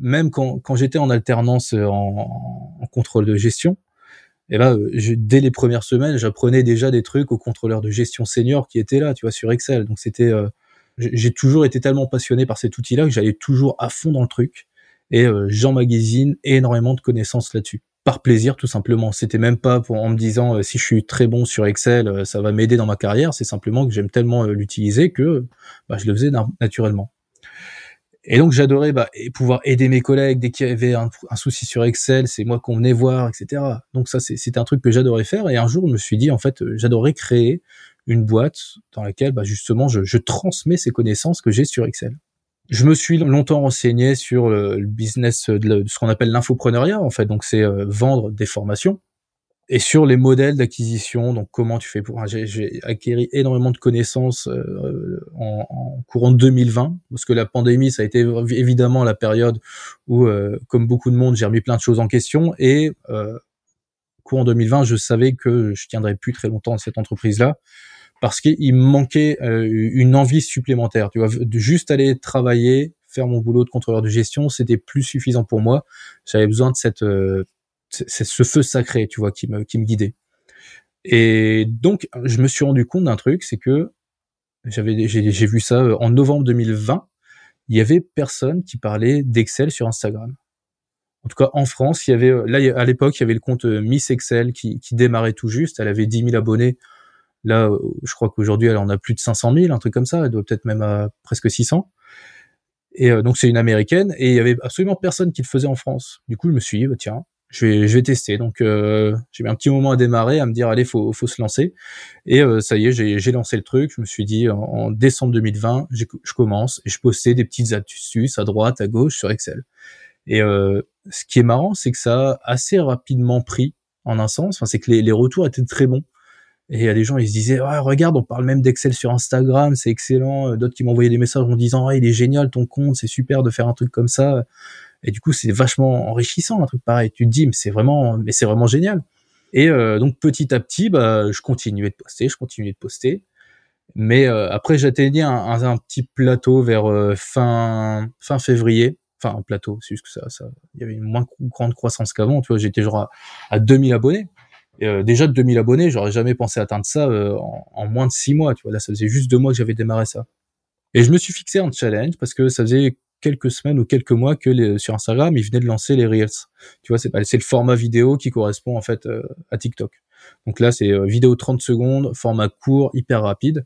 même quand j'étais en alternance en contrôle de gestion, et dès les premières semaines, j'apprenais déjà des trucs aux contrôleurs de gestion seniors qui étaient là, tu vois, sur Excel. Donc, j'ai toujours été tellement passionné par cet outil-là que j'allais toujours à fond dans le truc. Et j'emmagasine énormément de connaissances là-dessus. Par plaisir, tout simplement. C'était même pas en me disant si je suis très bon sur Excel, ça va m'aider dans ma carrière. C'est simplement que j'aime tellement l'utiliser que je le faisais naturellement. Et donc j'adorais pouvoir aider mes collègues dès qu'il y avait un souci sur Excel, c'est moi qu'on venait voir, etc. Donc ça, c'était un truc que j'adorais faire. Et un jour, je me suis dit en fait, j'adorais créer une boîte dans laquelle justement je transmets ces connaissances que j'ai sur Excel. Je me suis longtemps renseigné sur le business de ce qu'on appelle l'infopreneuriat, en fait. Donc, c'est vendre des formations et sur les modèles d'acquisition. Donc, comment tu fais pour... J'ai acquis énormément de connaissances en courant 2020 parce que la pandémie, ça a été évidemment la période où, comme beaucoup de monde, j'ai remis plein de choses en question et courant 2020, je savais que je tiendrais plus très longtemps dans cette entreprise-là. Parce qu'il me manquait une envie supplémentaire. Tu vois, de juste aller travailler, faire mon boulot de contrôleur de gestion, c'était plus suffisant pour moi. J'avais besoin de ce feu sacré, tu vois, qui me guidait. Et donc, je me suis rendu compte d'un truc, c'est que j'ai vu ça en novembre 2020. Il y avait personne qui parlait d'Excel sur Instagram. En tout cas, en France, il y avait là à l'époque, il y avait le compte Miss Excel qui démarrait tout juste. Elle avait 10 000 abonnés. Là, je crois qu'aujourd'hui, elle en a plus de 500 000, un truc comme ça. Elle doit peut-être même à presque 600. Et donc, c'est une Américaine. Et il y avait absolument personne qui le faisait en France. Du coup, je me suis dit, tiens, je vais tester. Donc, j'ai mis un petit moment à démarrer, à me dire, allez, faut se lancer. Et ça y est, j'ai lancé le truc. Je me suis dit, en décembre 2020, je commence. Et je postais des petites astuces à droite, à gauche sur Excel. Et ce qui est marrant, c'est que ça a assez rapidement pris, en un sens. Enfin, c'est que les retours étaient très bons. Et il y a des gens, ils se disaient, ah, regarde, on parle même d'Excel sur Instagram, c'est excellent. D'autres qui m'envoyaient des messages en disant, ah, il est génial ton compte, c'est super de faire un truc comme ça. Et du coup, c'est vachement enrichissant, un truc pareil. Tu te dis, mais c'est vraiment génial. Et donc, petit à petit, je continuais de poster, Mais après, j'atteignais un petit plateau vers fin février. Enfin, un plateau, c'est juste que ça, il y avait une moins grande croissance qu'avant. Tu vois, j'étais genre à 2000 abonnés. Déjà de 2000 abonnés, j'aurais jamais pensé atteindre ça en moins de 6 mois. Tu vois, là, ça faisait juste 2 mois que j'avais démarré ça. Et je me suis fixé un challenge parce que ça faisait quelques semaines ou quelques mois que sur Instagram, ils venaient de lancer les Reels. Tu vois, c'est le format vidéo qui correspond en fait à TikTok. Donc là, c'est vidéo 30 secondes, format court, hyper rapide.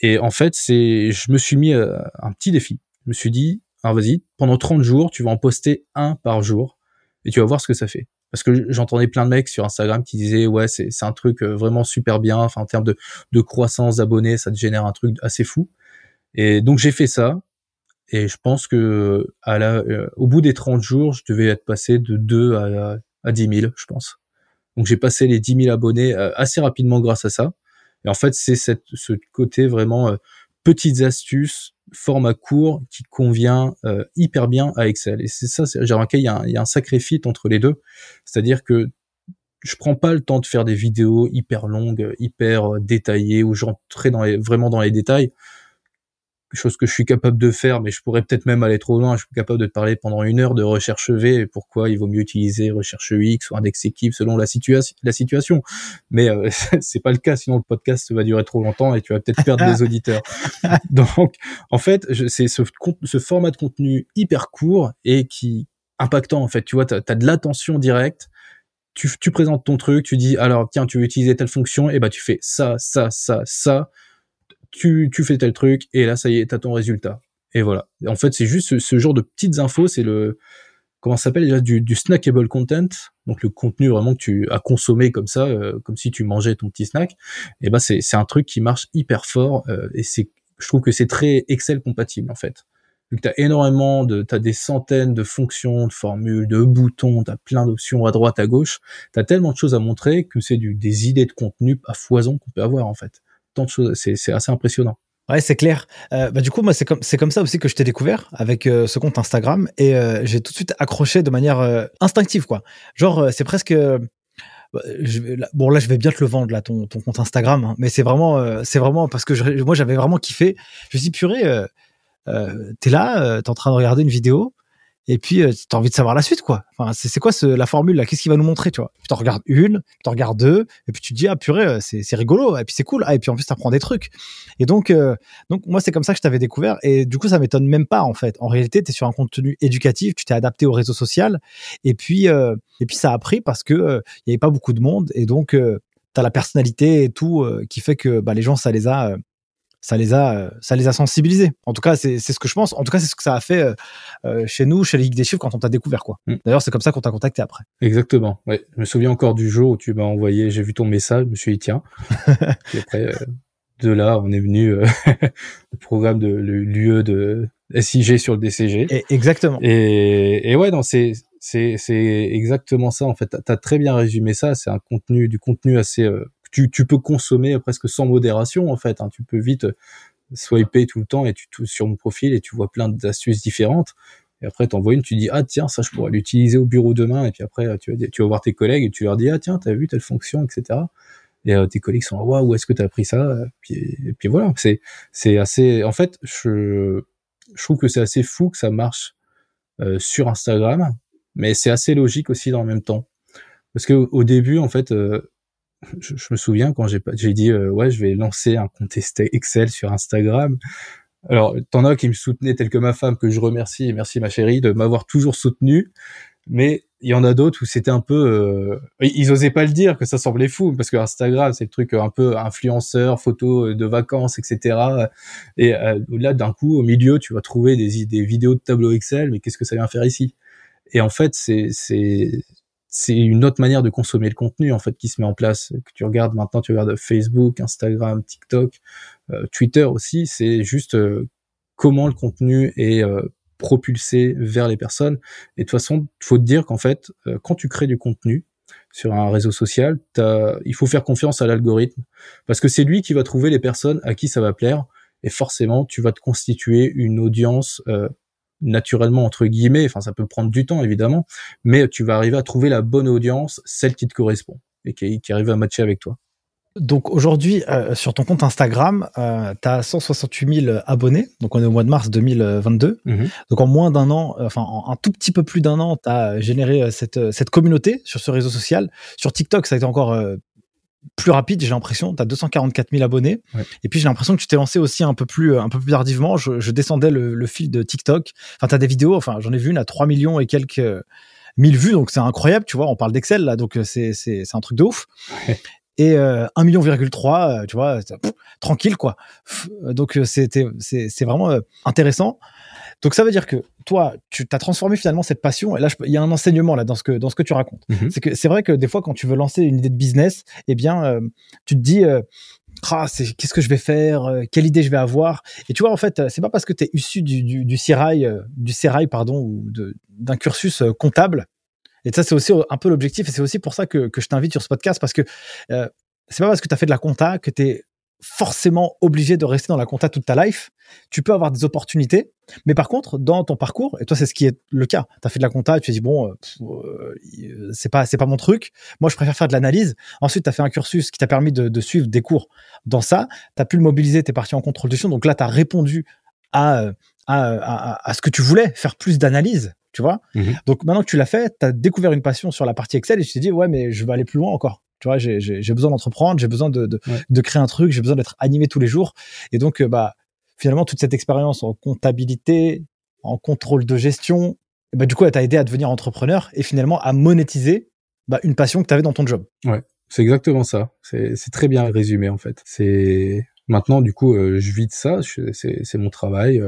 Et en fait, je me suis mis un petit défi. Je me suis dit, alors vas-y, pendant 30 jours, tu vas en poster un par jour et tu vas voir ce que ça fait. Parce que j'entendais plein de mecs sur Instagram qui disaient ouais c'est un truc vraiment super bien, enfin en termes de croissance d'abonnés, ça te génère un truc assez fou. Et donc j'ai fait ça et je pense que au bout des 30 jours, je devais être passé de 2 à 10 000, je pense. Donc j'ai passé les 10 000 abonnés assez rapidement grâce à ça. Et en fait c'est ce côté vraiment petites astuces, format court qui convient hyper bien à Excel. Et c'est ça, j'ai remarqué, il y a un sacré fit entre les deux. C'est-à-dire que je prends pas le temps de faire des vidéos hyper longues, hyper détaillées, où j'entrais vraiment dans les détails. Chose que je suis capable de faire, mais je pourrais peut-être même aller trop loin. Je suis capable de te parler pendant 1 heure de Recherche V et pourquoi il vaut mieux utiliser Recherche X ou Index Equip selon la situation. Mais c'est pas le cas, sinon le podcast va durer trop longtemps et tu vas peut-être perdre des auditeurs. Donc, en fait, c'est ce format de contenu hyper court et qui impactant, en fait. Tu vois, t'as de l'attention directe. Tu présentes ton truc, tu dis, alors, tiens, tu veux utiliser telle fonction, et tu fais ça, ça, ça, ça. Tu fais tel truc et là ça y est, t'as ton résultat. Et voilà. En fait, c'est juste ce genre de petites infos, c'est le comment ça s'appelle déjà du snackable content, donc le contenu vraiment que tu as consommé comme ça, comme si tu mangeais ton petit snack. Et c'est un truc qui marche hyper fort et je trouve que c'est très Excel compatible en fait. Vu que t'as des centaines de fonctions, de formules, de boutons, t'as plein d'options à droite, à gauche, t'as tellement de choses à montrer que c'est des idées de contenu à foison qu'on peut avoir en fait. Tant de choses, c'est assez impressionnant. Ouais, c'est clair. Du coup, moi, c'est comme ça aussi que je t'ai découvert avec ce compte Instagram et j'ai tout de suite accroché de manière instinctive, quoi. Genre, c'est presque. Bon, là, je vais bien te le vendre, là, ton compte Instagram, hein, mais c'est vraiment parce que moi, j'avais vraiment kiffé. Je me suis dit, purée, t'es là, t'es en train de regarder une vidéo. Et puis, t'as envie de savoir la suite, quoi. Enfin, c'est quoi la formule, là? Qu'est-ce qu'il va nous montrer, tu vois? Puis t'en regardes une, t'en regardes deux, et puis tu te dis, ah, purée, c'est rigolo, et puis c'est cool, ah, et puis en plus, t'apprends des trucs. Et donc, moi, c'est comme ça que je t'avais découvert, et du coup, ça m'étonne même pas, en fait. En réalité, t'es sur un contenu éducatif, tu t'es adapté au réseau social, et puis ça a pris parce que y avait pas beaucoup de monde, et donc, t'as la personnalité et tout, qui fait que, les gens, ça les a sensibilisés. En tout cas, c'est ce que je pense. En tout cas, c'est ce que ça a fait chez nous, chez les Geeks des Chiffres, quand on t'a découvert, quoi. D'ailleurs, c'est comme ça qu'on t'a contacté après. Exactement. Ouais. Je me souviens encore du jour où tu m'as envoyé, j'ai vu ton message, je me suis dit, tiens. Et après, de là, on est venu le programme de l'UE de SIG sur le DCG. Exactement. Et ouais, non, c'est exactement ça. En fait, t'as très bien résumé ça. C'est du contenu assez tu peux consommer presque sans modération, en fait, hein. Tu peux vite swiper tout le temps et tu sur mon profil et tu vois plein d'astuces différentes. Et après, t'en vois une, tu dis, ah, tiens, ça, je pourrais l'utiliser au bureau demain. Et puis après, tu vas voir tes collègues et tu leur dis, ah, tiens, t'as vu telle fonction, etc. Et tes collègues sont, waouh, où est-ce que t'as appris ça? Et puis voilà. C'est assez, en fait, je trouve que c'est assez fou que ça marche, sur Instagram. Mais c'est assez logique aussi dans le même temps. Parce que au début, en fait, je me souviens quand j'ai dit, ouais, je vais lancer un compte Excel sur Instagram. Alors, t'en as qui me soutenaient, tels que ma femme, que je remercie, et merci ma chérie de m'avoir toujours soutenu, mais il y en a d'autres où c'était un peu... ils osaient pas le dire, que ça semblait fou, parce que Instagram, c'est le truc un peu influenceur, photos de vacances, etc. Et là, d'un coup, au milieu, tu vas trouver des vidéos de tableaux Excel, mais qu'est-ce que ça vient faire ici? Et en fait, c'est une autre manière de consommer le contenu, en fait, qui se met en place. Que tu regardes maintenant, tu regardes Facebook, Instagram, TikTok, Twitter aussi. C'est juste comment le contenu est propulsé vers les personnes. Et de toute façon, faut te dire qu'en fait, quand tu crées du contenu sur un réseau social, il faut faire confiance à l'algorithme, parce que c'est lui qui va trouver les personnes à qui ça va plaire. Et forcément, tu vas te constituer une audience naturellement, entre guillemets. Enfin, ça peut prendre du temps, évidemment, mais tu vas arriver à trouver la bonne audience, celle qui te correspond et qui arrive à matcher avec toi. Donc aujourd'hui, sur ton compte Instagram, tu as 168 000 abonnés. Donc on est au mois de mars 2022. Mmh. Donc en moins d'un an, enfin en un tout petit peu plus d'un an, tu as généré cette communauté sur ce réseau social. Sur TikTok, ça a été encore plus rapide, j'ai l'impression. Tu as 244 000 abonnés. Ouais. Et puis, j'ai l'impression que tu t'es lancé aussi un peu plus tardivement. Je descendais le fil de TikTok. Enfin, tu as des vidéos. Enfin, j'en ai vu une à 3 millions et quelques 1000 vues. Donc, c'est incroyable. Tu vois, on parle d'Excel, là. Donc, c'est un truc de ouf. Ouais. Et 1,3 million, tu vois, tranquille, quoi. Donc, c'est vraiment intéressant. Donc, ça veut dire que toi, tu t'as transformé finalement cette passion. Et là, il y a un enseignement là dans ce que tu racontes. Mm-hmm. C'est que c'est vrai que des fois, quand tu veux lancer une idée de business, eh bien, tu te dis, qu'est-ce que je vais faire, quelle idée je vais avoir. Et tu vois, en fait, c'est pas parce que t'es issu du sérail, ou d'un cursus comptable. Et ça, c'est aussi un peu l'objectif. Et c'est aussi pour ça que je t'invite sur ce podcast, parce que c'est pas parce que t'as fait de la compta que t'es forcément obligé de rester dans la compta toute ta life. Tu peux avoir des opportunités, mais par contre, dans ton parcours, et toi, c'est ce qui est le cas, tu as fait de la compta, tu t'es dit, bon, c'est pas mon truc, moi, je préfère faire de l'analyse. Ensuite, tu as fait un cursus qui t'a permis de suivre des cours dans ça, tu as pu le mobiliser, tu es parti en contrôle de gestion, donc là, tu as répondu à ce que tu voulais, faire plus d'analyse, tu vois. Mmh. Donc, maintenant que tu l'as fait, tu as découvert une passion sur la partie Excel et tu t'es dit, ouais, mais je vais aller plus loin encore. Tu vois, j'ai besoin d'entreprendre, j'ai besoin de créer un truc, j'ai besoin d'être animé tous les jours. Et donc, finalement, toute cette expérience en comptabilité, en contrôle de gestion, du coup, elle t'a aidé à devenir entrepreneur et finalement à monétiser une passion que tu avais dans ton job. Ouais, c'est exactement ça. C'est très bien résumé, en fait. Maintenant, du coup, je vis de ça, c'est mon travail.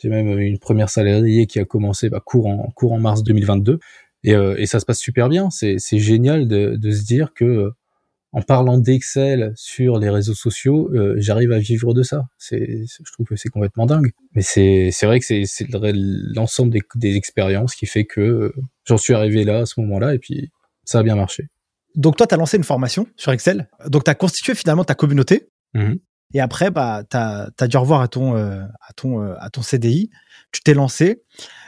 J'ai même une première salariée qui a commencé cours en mars 2022. Et ça se passe super bien. C'est génial de se dire que, en parlant d'Excel sur les réseaux sociaux, j'arrive à vivre de ça. Je trouve que c'est complètement dingue. Mais c'est vrai que c'est l'ensemble des expériences qui fait que j'en suis arrivé là, à ce moment-là, et puis ça a bien marché. Donc toi, t'as lancé une formation sur Excel. Donc t'as constitué finalement ta communauté. Mmh. Et après, t'as dû revoir à ton CDI. Tu t'es lancé.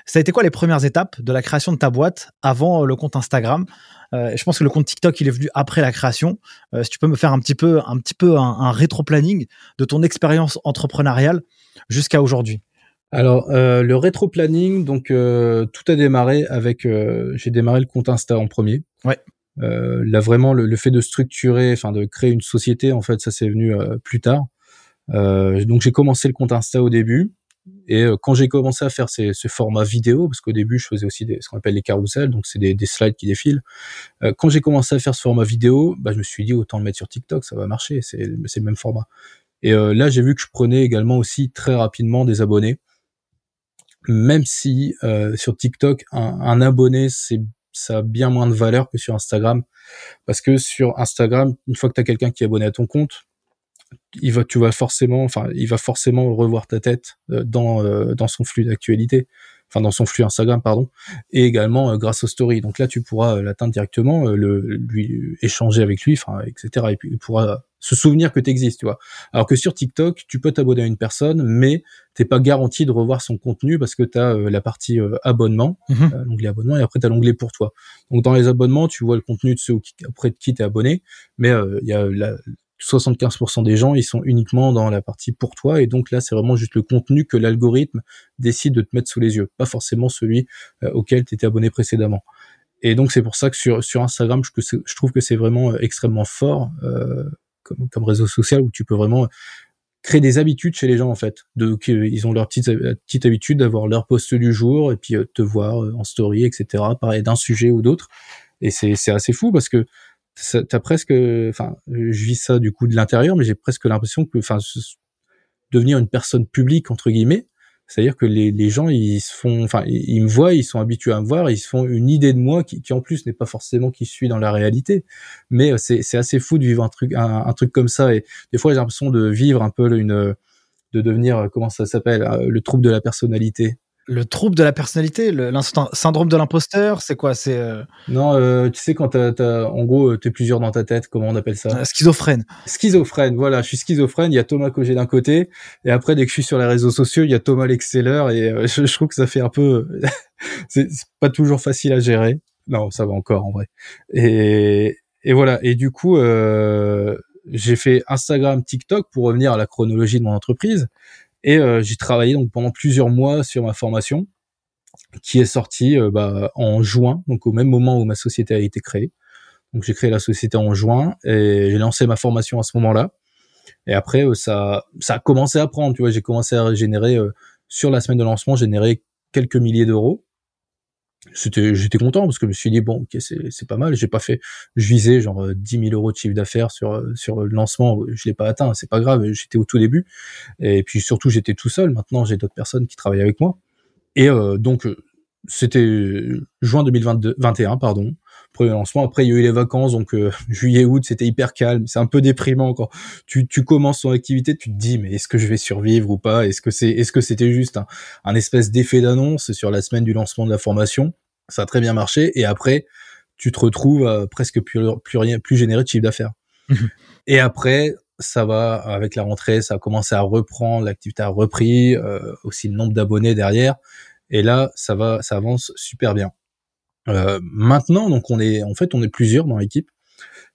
Ça a été quoi les premières étapes de la création de ta boîte avant le compte Instagram? Je pense que le compte TikTok, il est venu après la création. Si tu peux me faire un petit peu un rétro-planning de ton expérience entrepreneuriale jusqu'à aujourd'hui. Alors, le rétro-planning, donc tout a démarré avec... j'ai démarré le compte Insta en premier. Ouais. Là, vraiment, le fait de structurer, enfin de créer une société, en fait, ça c'est venu plus tard. Donc, j'ai commencé le compte Insta au début. Et quand j'ai commencé à faire ce format vidéo, parce qu'au début je faisais aussi ce qu'on appelle les carousels, donc c'est des slides qui défilent. Quand j'ai commencé à faire ce format vidéo, je me suis dit autant le mettre sur TikTok, ça va marcher, c'est le même format. Et là j'ai vu que je prenais également aussi très rapidement des abonnés, même si sur TikTok un abonné ça a bien moins de valeur que sur Instagram, parce que sur Instagram, une fois que t'as quelqu'un qui est abonné à ton compte, il va forcément revoir ta tête dans son flux d'actualité, enfin dans son flux Instagram pardon, et également grâce aux stories. Donc là tu pourras l'atteindre directement, lui échanger avec lui, enfin etc. Et puis il pourra se souvenir que t'existes, tu vois. Alors que sur TikTok tu peux t'abonner à une personne, mais t'es pas garanti de revoir son contenu parce que t'as la partie abonnement, l'onglet abonnement, et après t'as l'onglet pour toi. Donc dans les abonnements tu vois le contenu de ceux auprès de qui t'es abonné, mais il y a 75% des gens, ils sont uniquement dans la partie pour toi, et donc là c'est vraiment juste le contenu que l'algorithme décide de te mettre sous les yeux, pas forcément celui auquel tu étais abonné précédemment. Et donc c'est pour ça que sur Instagram, je trouve que c'est vraiment extrêmement fort comme réseau social, où tu peux vraiment créer des habitudes chez les gens en fait, ils ont leur petite habitude d'avoir leur post du jour et puis te voir en story, etc., parler d'un sujet ou d'autre, et c'est assez fou parce que t'as presque, enfin, je vis ça du coup de l'intérieur, mais j'ai presque l'impression que, enfin, devenir une personne publique entre guillemets, c'est-à-dire que les gens ils me voient, ils sont habitués à me voir, ils se font une idée de moi qui en plus n'est pas forcément qui je suis dans la réalité, mais c'est assez fou de vivre un truc comme ça. Et des fois j'ai l'impression de vivre un peu de devenir, comment ça s'appelle, le trouble de la personnalité. Le trouble de la personnalité, syndrome de l'imposteur, c'est quoi? C'est non, tu sais quand en gros t'es plusieurs dans ta tête, comment on appelle ça? Schizophrène. Schizophrène, voilà, je suis schizophrène. Il y a Thomas Coget d'un côté, et après dès que je suis sur les réseaux sociaux, il y a Thomas l'Excelleur, et je trouve que ça fait un peu, c'est pas toujours facile à gérer. Non, ça va encore en vrai. Et voilà. Et du coup, j'ai fait Instagram, TikTok pour revenir à la chronologie de mon entreprise. Et j'ai travaillé donc pendant plusieurs mois sur ma formation qui est sortie en juin, donc au même moment où ma société a été créée. Donc j'ai créé la société en juin et j'ai lancé ma formation à ce moment-là. Et après ça a commencé à prendre, tu vois, j'ai commencé à générer sur la semaine de lancement, générer quelques milliers d'euros. J'étais content parce que je me suis dit bon, ok, c'est pas mal. Je visais genre 10 000 euros de chiffre d'affaires sur le lancement. Je l'ai pas atteint, c'est pas grave. J'étais au tout début. Et puis surtout, j'étais tout seul. Maintenant, j'ai d'autres personnes qui travaillent avec moi. Et donc, c'était juin 2021, pardon, premier lancement. Après, il y a eu les vacances, donc juillet, août, c'était hyper calme. C'est un peu déprimant quand tu commences ton activité, tu te dis mais est-ce que je vais survivre ou pas? Est-ce que c'était juste un espèce d'effet d'annonce sur la semaine du lancement de la formation? Ça a très bien marché, et après tu te retrouves à presque plus générer de chiffre d'affaires. Et après, ça va avec la rentrée, ça a commencé à reprendre, l'activité a repris, aussi le nombre d'abonnés derrière. Et là, ça avance super bien. Maintenant, donc on est plusieurs dans l'équipe.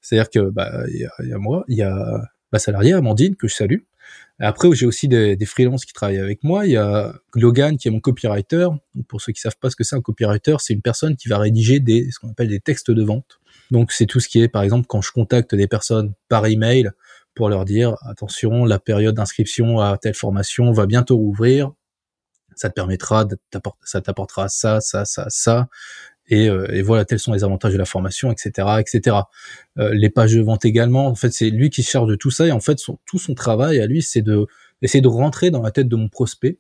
C'est-à-dire que il y a moi, il y a ma salariée Amandine que je salue. Après, j'ai aussi des freelances qui travaillent avec moi. Il y a Logan qui est mon copywriter. Donc, pour ceux qui savent pas ce que c'est un copywriter, c'est une personne qui va rédiger ce qu'on appelle des textes de vente. Donc c'est tout ce qui est, par exemple, quand je contacte des personnes par email pour leur dire attention, la période d'inscription à telle formation va bientôt rouvrir. Ça te permettra, ça t'apportera ça, ça, ça, ça. Et voilà, tels sont les avantages de la formation, etc., etc. Les pages de vente également. En fait, c'est lui qui se charge de tout ça. Et en fait, tout son travail à lui, c'est d'essayer de rentrer dans la tête de mon prospect.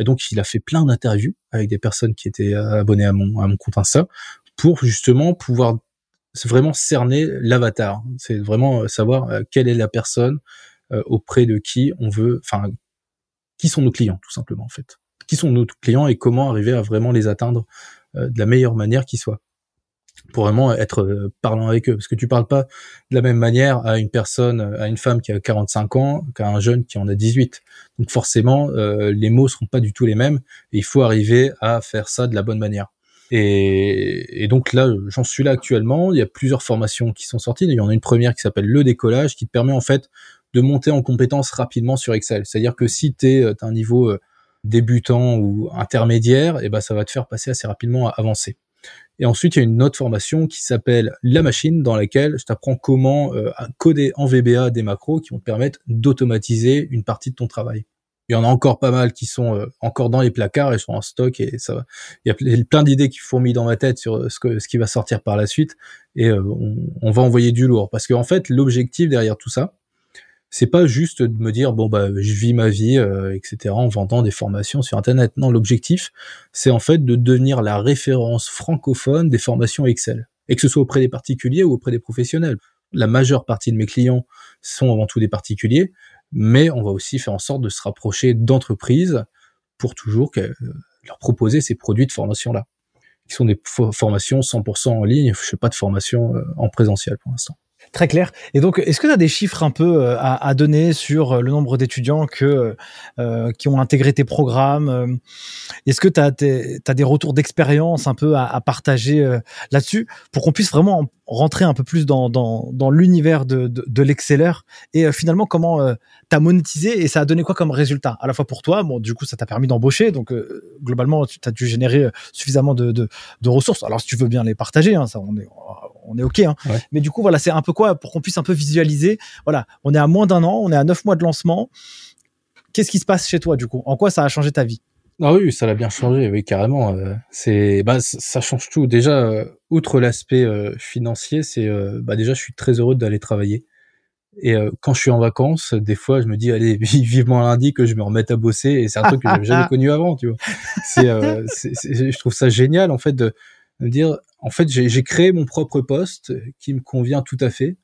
Et donc, il a fait plein d'interviews avec des personnes qui étaient abonnées à mon compte Insta pour justement pouvoir vraiment cerner l'avatar. C'est vraiment savoir quelle est la personne auprès de qui on veut, enfin, qui sont nos clients, tout simplement, en fait. Qui sont nos clients et comment arriver à vraiment les atteindre de la meilleure manière qui soit, pour vraiment être parlant avec eux, parce que tu parles pas de la même manière à une femme qui a 45 ans qu'à un jeune qui en a 18. Donc forcément, les mots seront pas du tout les mêmes, et il faut arriver à faire ça de la bonne manière. Et donc là, j'en suis là actuellement. Il y a plusieurs formations qui sont sorties. Il y en a une première qui s'appelle le décollage, qui te permet en fait de monter en compétences rapidement sur Excel. C'est-à-dire que si t'as un niveau débutant ou intermédiaire, et ça va te faire passer assez rapidement à avancer. Et ensuite, il y a une autre formation qui s'appelle La Machine, dans laquelle je t'apprends comment coder en VBA des macros qui vont te permettre d'automatiser une partie de ton travail. Il y en a encore pas mal qui sont encore dans les placards et sont en stock, et ça va. Il y a plein d'idées qui fourmillent dans ma tête sur ce qui va sortir par la suite, et on va envoyer du lourd, parce qu'en fait, l'objectif derrière tout ça, c'est pas juste de me dire bon je vis ma vie etc. en vendant des formations sur internet. Non, l'objectif c'est en fait de devenir la référence francophone des formations Excel, et que ce soit auprès des particuliers ou auprès des professionnels. La majeure partie de mes clients sont avant tout des particuliers, mais on va aussi faire en sorte de se rapprocher d'entreprises pour toujours leur proposer ces produits de formation-là, qui sont des formations 100% en ligne. Je ne fais pas de formation en présentiel pour l'instant. Très clair. Et donc, est-ce que tu as des chiffres un peu à donner sur le nombre d'étudiants qui ont intégré tes programmes? Est-ce que tu as des retours d'expérience un peu à partager là-dessus pour qu'on puisse vraiment rentrer un peu plus dans l'univers de l'Excelleur et finalement comment tu as monétisé et ça a donné quoi comme résultat à la fois pour toi? Bon, du coup, ça t'a permis d'embaucher. Donc, globalement, tu as dû générer suffisamment de ressources. Alors, si tu veux bien les partager, hein, ça, on est OK. Hein. Ouais. Mais du coup, voilà, c'est un peu quoi pour qu'on puisse un peu visualiser. Voilà, on est à moins d'un an, on est à 9 mois de lancement. Qu'est-ce qui se passe chez toi, du coup? En quoi ça a changé ta vie? Ah oui, ça l'a bien changé, oui, carrément. Ça change tout. Déjà, outre l'aspect financier, c'est déjà, je suis très heureux d'aller travailler. Et quand je suis en vacances, des fois, je me dis, allez, vivement lundi que je me remette à bosser. Et c'est un truc que j'avais jamais connu avant, tu vois. Je trouve ça génial, en fait, de me dire, en fait, j'ai créé mon propre poste qui me convient tout à fait.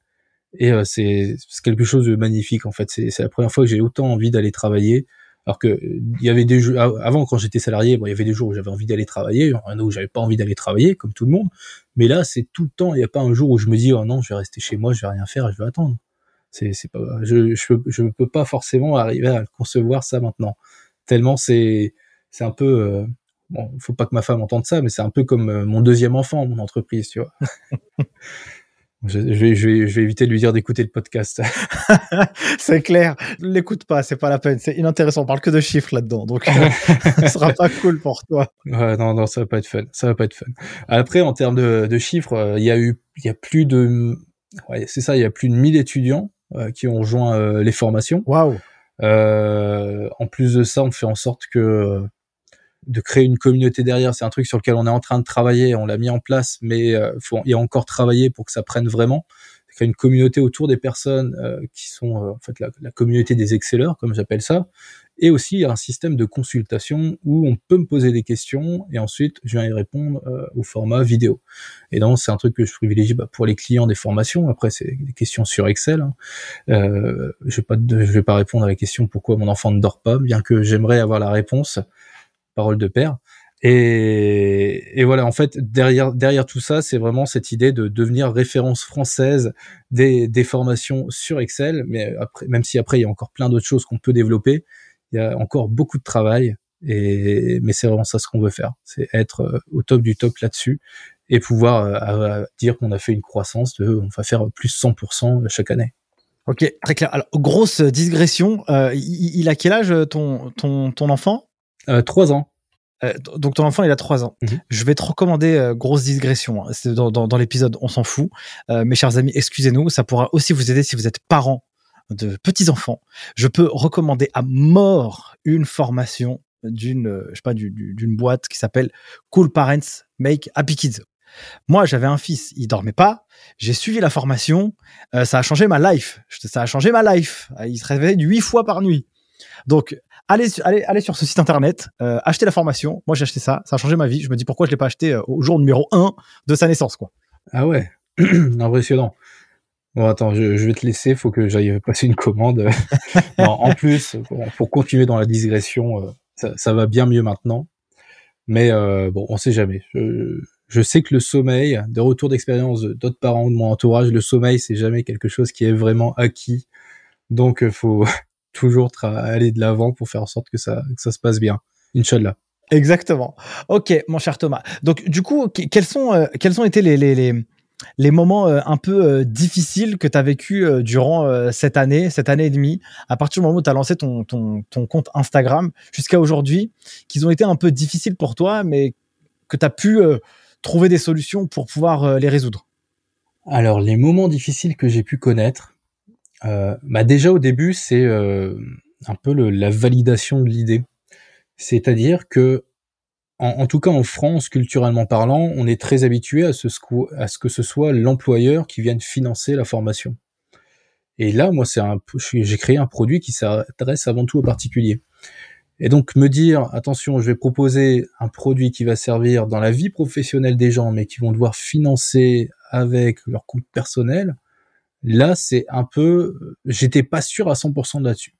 Et c'est quelque chose de magnifique, en fait. C'est la première fois que j'ai autant envie d'aller travailler. Alors que il y avait des jours avant, quand j'étais salarié, il y avait des jours où j'avais envie d'aller travailler, un jour où j'avais pas envie d'aller travailler, comme tout le monde. Mais là, c'est tout le temps. Il y a pas un jour où je me dis, oh non, je vais rester chez moi, je vais rien faire, je vais attendre. C'est pas, je peux pas forcément arriver à concevoir ça maintenant. Tellement c'est un peu, bon, faut pas que ma femme entende ça, mais c'est un peu comme mon deuxième enfant, mon entreprise, tu vois. Je vais éviter de lui dire d'écouter le podcast. C'est clair. L'écoute pas, c'est pas la peine. C'est inintéressant. On parle que de chiffres là-dedans. Donc, ce sera pas cool pour toi. Non, ça va pas être fun. Ça va pas être fun. Après, en termes de chiffres, il y a plus de 1000 étudiants qui ont rejoint les formations. Waouh. En plus de ça, on fait en sorte de créer une communauté derrière. C'est un truc sur lequel on est en train de travailler, on l'a mis en place, mais il y a encore travailler pour que ça prenne vraiment. Créer une communauté autour des personnes qui sont en fait la communauté des excelleurs, comme j'appelle ça, et aussi il y a un système de consultation où on peut me poser des questions et ensuite je viens y répondre au format vidéo. Et donc c'est un truc que je privilégie pour les clients des formations. Après c'est des questions sur Excel. Hein. Je vais pas répondre à la question pourquoi mon enfant ne dort pas, bien que j'aimerais avoir la réponse. Parole de père. Et voilà, en fait, derrière tout ça, c'est vraiment cette idée de devenir référence française des formations sur Excel. Mais après, même si après, il y a encore plein d'autres choses qu'on peut développer, il y a encore beaucoup de travail. Mais c'est vraiment ça ce qu'on veut faire. C'est être au top du top là-dessus et pouvoir dire qu'on a fait une croissance on va faire plus 100% chaque année. Ok, très clair. Alors, grosse digression. Il a quel âge ton enfant? 3 ans. Donc ton enfant il a 3 ans. Mmh. Je vais te recommander grosse digression, hein. C'est dans l'épisode on s'en fout, mes chers amis, excusez-nous, ça pourra aussi vous aider si vous êtes parents de petits-enfants. Je peux recommander à mort une formation d'une boîte qui s'appelle Cool Parents Make Happy Kids. Moi, j'avais un fils, il dormait pas. J'ai suivi la formation, ça a changé ma life. Ça a changé ma life. Il se réveillait 8 fois par nuit. Donc allez sur ce site internet, achetez la formation. Moi, j'ai acheté ça. Ça a changé ma vie. Je me dis pourquoi je l'ai pas acheté au jour numéro 1 de sa naissance, quoi. Ah ouais, impressionnant. Bon, attends, je vais te laisser. Faut que j'aille passer une commande. Non, en plus, pour continuer dans la digression, ça va bien mieux maintenant. Mais on sait jamais. Je sais que le sommeil, de retour d'expérience d'autres parents de mon entourage, le sommeil, c'est jamais quelque chose qui est vraiment acquis. Donc, faut toujours aller de l'avant pour faire en sorte que ça se passe bien. Inch'Allah. Exactement. Ok, mon cher Thomas. Donc, du coup, quels ont été les moments un peu difficiles que tu as vécu durant cette année et demie, à partir du moment où tu as lancé ton compte Instagram jusqu'à aujourd'hui, qu'ils ont été un peu difficiles pour toi, mais que tu as pu trouver des solutions pour pouvoir les résoudre? Alors, les moments difficiles que j'ai pu connaître, déjà au début c'est un peu la validation de l'idée, c'est-à-dire que en tout cas en France, culturellement parlant, on est très habitué à ce que ce soit l'employeur qui vienne financer la formation. Et là, moi, j'ai créé un produit qui s'adresse avant tout aux particuliers. Et donc me dire attention, je vais proposer un produit qui va servir dans la vie professionnelle des gens, mais qui vont devoir financer avec leur compte personnel. Là, j'étais pas sûr à 100% là-dessus.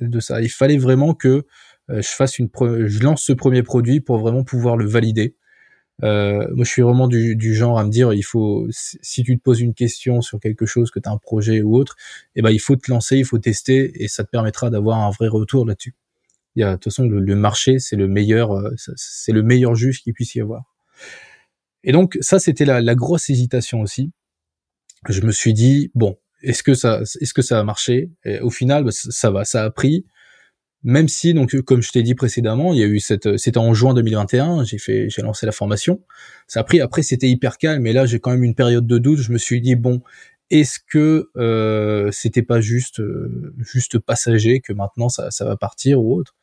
de ça. Il fallait vraiment que je lance ce premier produit pour vraiment pouvoir le valider. Moi, je suis vraiment du genre à me dire, il faut, si tu te poses une question sur quelque chose, que tu as un projet ou autre, eh ben, il faut te lancer, il faut tester, et ça te permettra d'avoir un vrai retour là-dessus. Il y a, de toute façon, le marché, c'est le meilleur juge qu'il puisse y avoir. Et donc, ça, c'était la grosse hésitation aussi. Je me suis dit, bon, est-ce que ça a marché? Et au final, bah, ça va, ça a pris. Même si, donc, comme je t'ai dit précédemment, il y a eu c'était en juin 2021, j'ai lancé la formation. Ça a pris. Après, c'était hyper calme, mais là, j'ai quand même une période de doute. Je me suis dit, bon, est-ce que c'était pas juste passager, que maintenant ça va partir ou autre?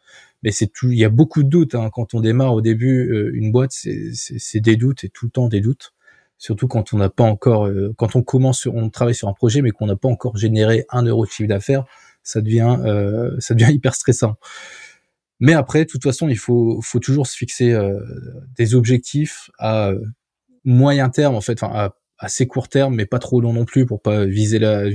Mais il y a beaucoup de doutes, hein. Quand on démarre au début une boîte, c'est des doutes, et tout le temps des doutes. Surtout quand on n'a pas encore, quand on commence, on travaille sur un projet, mais qu'on n'a pas encore généré 1 euro de chiffre d'affaires. Ça devient hyper stressant. Mais après, de toute façon, il faut toujours se fixer des objectifs à moyen terme, en fait, enfin à assez court terme, mais pas trop long non plus, pour pas viser la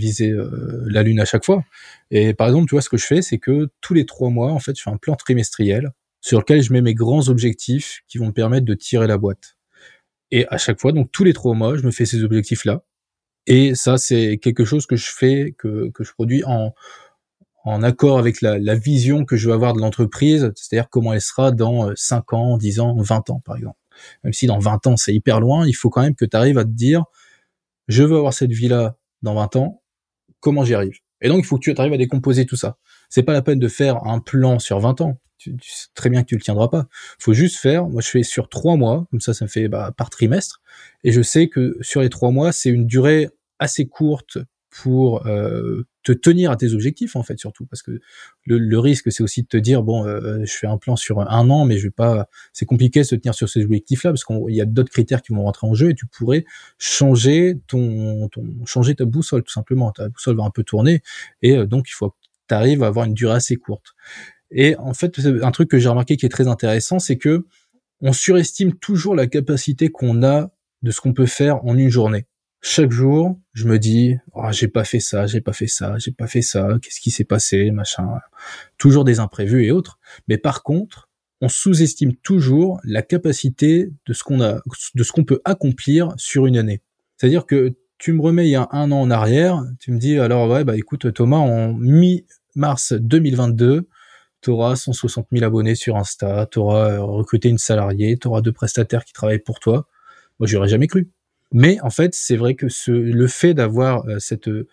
lune à chaque fois. Et par exemple, tu vois, ce que je fais, c'est que tous les 3 mois, en fait, je fais un plan trimestriel sur lequel je mets mes grands objectifs qui vont me permettre de tirer la boîte. Et à chaque fois, donc tous les 3 mois, je me fais ces objectifs-là. Et ça, c'est quelque chose que je fais, que je produis en accord avec la vision que je veux avoir de l'entreprise, c'est-à-dire comment elle sera dans 5 ans, 10 ans, 20 ans, par exemple. Même si dans 20 ans, c'est hyper loin, il faut quand même que tu arrives à te dire, je veux avoir cette vie-là dans 20 ans, comment j'y arrive? Et donc, il faut que tu arrives à décomposer tout ça. C'est pas la peine de faire un plan sur 20 ans. Tu sais très bien que tu le tiendras pas. Faut juste faire, moi je fais sur 3 mois, comme ça, ça me fait, bah, par trimestre. Et je sais que sur les 3 mois, c'est une durée assez courte pour te tenir à tes objectifs, en fait, surtout parce que le risque, c'est aussi de te dire, bon, je fais un plan sur 1 an, mais je vais pas, c'est compliqué de se tenir sur ces objectifs là parce qu'il y a d'autres critères qui vont rentrer en jeu, et tu pourrais changer ta boussole, tout simplement. Ta boussole va un peu tourner, et donc il faut que tu arrives à avoir une durée assez courte. Et en fait, un truc que j'ai remarqué qui est très intéressant, c'est que on surestime toujours la capacité qu'on a de ce qu'on peut faire en une journée. Chaque jour, je me dis, oh, j'ai pas fait ça, qu'est-ce qui s'est passé, machin. Toujours des imprévus et autres. Mais par contre, on sous-estime toujours la capacité de ce qu'on a, de ce qu'on peut accomplir sur une année. C'est-à-dire que tu me remets il y a 1 an en arrière, tu me dis, alors ouais, bah écoute, Thomas, en mi-mars 2022, t'auras 160 000 abonnés sur Insta, t'auras recruté une salariée, t'auras 2 prestataires qui travaillent pour toi. Moi, j'aurais jamais cru. Mais en fait, c'est vrai que le fait d'avoir de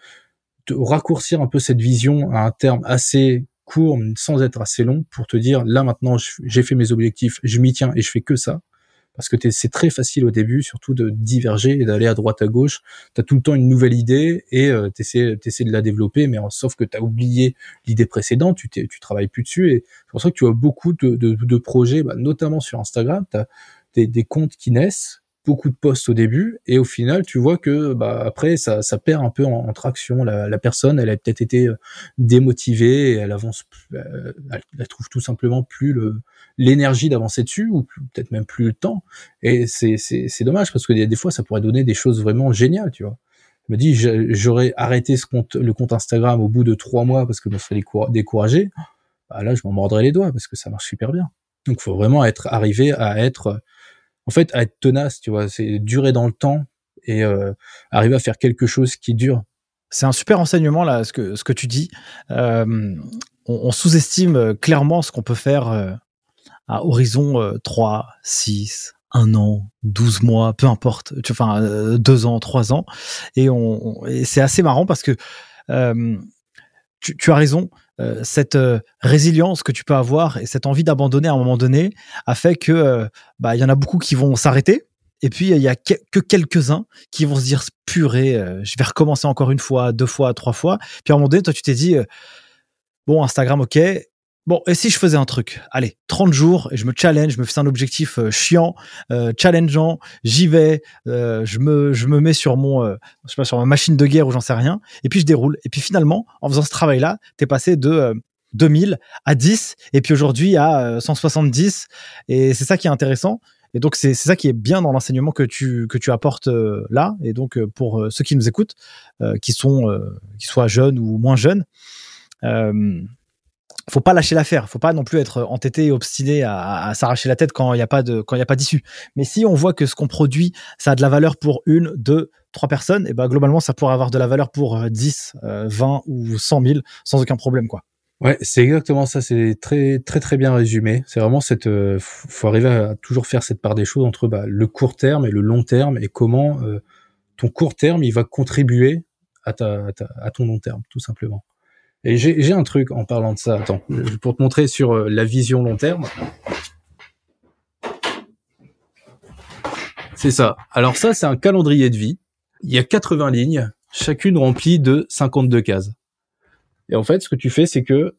raccourcir un peu cette vision à un terme assez court, sans être assez long, pour te dire, là maintenant, j'ai fait mes objectifs, je m'y tiens et je fais que ça. Parce que c'est très facile au début, surtout de diverger et d'aller à droite à gauche. T'as tout le temps une nouvelle idée et t'essaies de la développer, mais sauf que t'as oublié l'idée précédente, tu travailles plus dessus. Et c'est pour ça que tu vois beaucoup de projets, bah, notamment sur Instagram, t'as des comptes qui naissent, beaucoup de posts au début, et au final tu vois que bah après ça perd un peu en traction. La personne, elle a peut-être été démotivée, et elle avance, elle trouve tout simplement plus l'énergie d'avancer dessus, ou peut-être même plus le temps. Et c'est dommage, parce que des fois ça pourrait donner des choses vraiment géniales, tu vois. Je me dis, j'aurais arrêté le compte Instagram au bout de 3 mois parce que je me serais découragé. Bah là, je m'en mordrais les doigts parce que ça marche super bien. Donc faut vraiment arriver à être tenace, tu vois, c'est durer dans le temps et arriver à faire quelque chose qui dure. C'est un super enseignement, là, ce que tu dis. On sous-estime clairement ce qu'on peut faire à horizon 3, 6, 1 an, 12 mois, peu importe, enfin 2 ans, 3 ans. Et, et c'est assez marrant parce que tu as raison. Cette résilience que tu peux avoir et cette envie d'abandonner à un moment donné a fait que y en a beaucoup qui vont s'arrêter, et puis il y a que quelques-uns qui vont se dire, purée, je vais recommencer encore une fois, 2 fois, 3 fois. Puis à un moment donné, toi, tu t'es dit, bon, Instagram, ok, bon, et si je faisais un truc? Allez, 30 jours, et je me challenge, je me fais un objectif chiant, challengeant, j'y vais, je me mets sur ma machine de guerre, ou j'en sais rien, et puis je déroule. Et puis finalement, en faisant ce travail-là, t'es passé de 2000 à 10, et puis aujourd'hui à 170, et c'est ça qui est intéressant. Et donc, c'est ça qui est bien dans l'enseignement que tu apportes là. Et donc, pour ceux qui nous écoutent, qui soient jeunes ou moins jeunes, faut pas lâcher l'affaire, faut pas non plus être entêté et obstiné à s'arracher la tête quand il n'y a pas de, quand il n'y a pas d'issue. Mais si on voit que ce qu'on produit, ça a de la valeur pour 1, 2, 3 personnes, et ben globalement ça pourrait avoir de la valeur pour 10, 20 ou 100 000 sans aucun problème, quoi. Ouais, c'est exactement ça. C'est très, très, très bien résumé. C'est vraiment cette, faut arriver à toujours faire cette part des choses entre le court terme et le long terme, et comment ton court terme il va contribuer à ton long terme, tout simplement. Et j'ai un truc en parlant de ça. Attends, pour te montrer sur la vision long terme. C'est ça. Alors ça, c'est un calendrier de vie. Il y a 80 lignes, chacune remplie de 52 cases. Et en fait, ce que tu fais, c'est que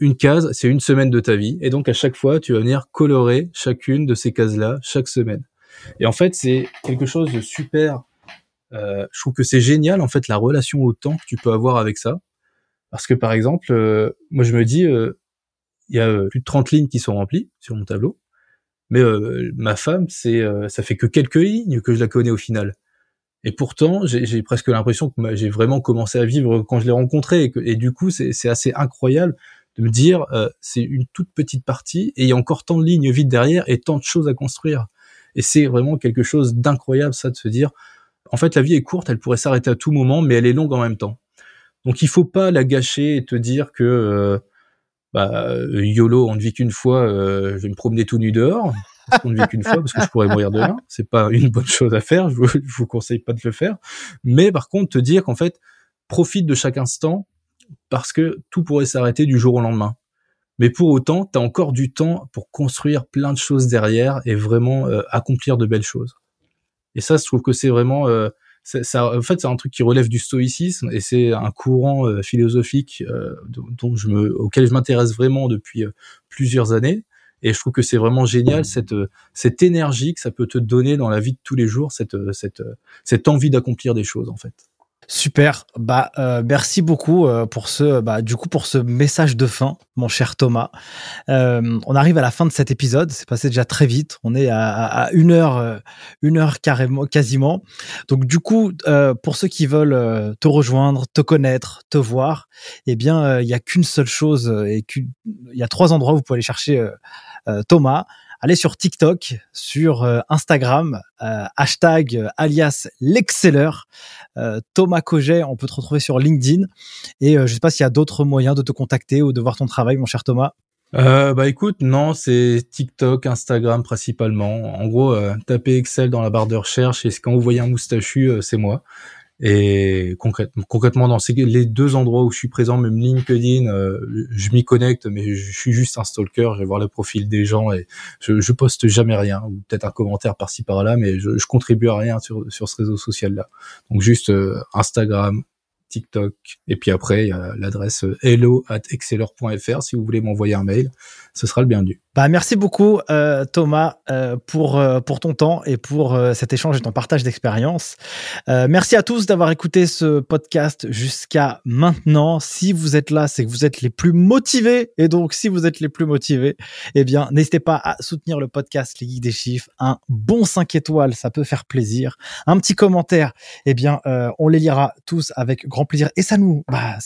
une case, c'est une semaine de ta vie. Et donc, à chaque fois, tu vas venir colorer chacune de ces cases-là chaque semaine. Et en fait, c'est quelque chose de super. Je trouve que c'est génial, en fait, la relation au temps que tu peux avoir avec ça. Parce que, par exemple, moi, je me dis, il y a plus de 30 lignes qui sont remplies sur mon tableau. Mais ma femme, ça fait que quelques lignes que je la connais au final. Et pourtant, j'ai presque l'impression que j'ai vraiment commencé à vivre quand je l'ai rencontrée. Et du coup, c'est assez incroyable de me dire, c'est une toute petite partie et il y a encore tant de lignes vides derrière et tant de choses à construire. Et c'est vraiment quelque chose d'incroyable, ça, de se dire, en fait, la vie est courte, elle pourrait s'arrêter à tout moment, mais elle est longue en même temps. Donc, il faut pas la gâcher et te dire que YOLO, on ne vit qu'une fois, je vais me promener tout nu dehors. On ne vit qu'une fois parce que je pourrais mourir demain. C'est pas une bonne chose à faire. Je vous conseille pas de le faire. Mais par contre, te dire qu'en fait, profite de chaque instant parce que tout pourrait s'arrêter du jour au lendemain. Mais pour autant, t'as encore du temps pour construire plein de choses derrière et vraiment accomplir de belles choses. Et ça, je trouve que c'est vraiment, en fait, c'est un truc qui relève du stoïcisme et c'est un courant philosophique auquel je m'intéresse vraiment depuis plusieurs années. Et je trouve que c'est vraiment génial cette énergie que ça peut te donner dans la vie de tous les jours, cette envie d'accomplir des choses en fait. Super. Merci beaucoup pour ce message de fin, mon cher Thomas. On arrive à la fin de cet épisode. C'est passé déjà très vite. On est à une heure carrément, quasiment. Donc, du coup, pour ceux qui veulent te rejoindre, te connaître, te voir, eh bien, il y a qu'une seule chose et il y a 3 endroits où vous pouvez aller chercher Thomas. Allez sur TikTok, sur Instagram, # alias l'excelleur, Thomas Coget, on peut te retrouver sur LinkedIn. Et je sais pas s'il y a d'autres moyens de te contacter ou de voir ton travail, mon cher Thomas. Écoute, non, c'est TikTok, Instagram principalement. En gros, tapez Excel dans la barre de recherche et quand vous voyez un moustachu, c'est moi. Et concrètement, dans les 2 endroits où je suis présent, même LinkedIn, je m'y connecte, mais je suis juste un stalker. Je vais voir le profil des gens et je poste jamais rien, ou peut-être un commentaire par-ci par-là, mais je contribue à rien sur ce réseau social-là. Donc juste Instagram, TikTok, et puis après il y a l'adresse hello@exceleur.fr si vous voulez m'envoyer un mail, ce sera le bienvenu. Merci beaucoup Thomas pour ton temps et pour cet échange et ton partage d'expérience. Merci à tous d'avoir écouté ce podcast jusqu'à maintenant. Si vous êtes là, c'est que vous êtes les plus motivés, et donc si vous êtes les plus motivés, eh bien n'hésitez pas à soutenir le podcast Les Geeks des Chiffres. Un bon 5 étoiles, ça peut faire plaisir. Un petit commentaire, eh bien on les lira tous avec grand plaisir, et ça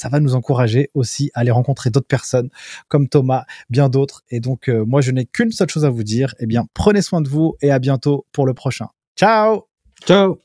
va nous encourager aussi à aller rencontrer d'autres personnes comme Thomas, bien d'autres. Et donc moi, je n'ai qu'une seule chose à vous dire. Eh bien, prenez soin de vous et à bientôt pour le prochain. Ciao! Ciao!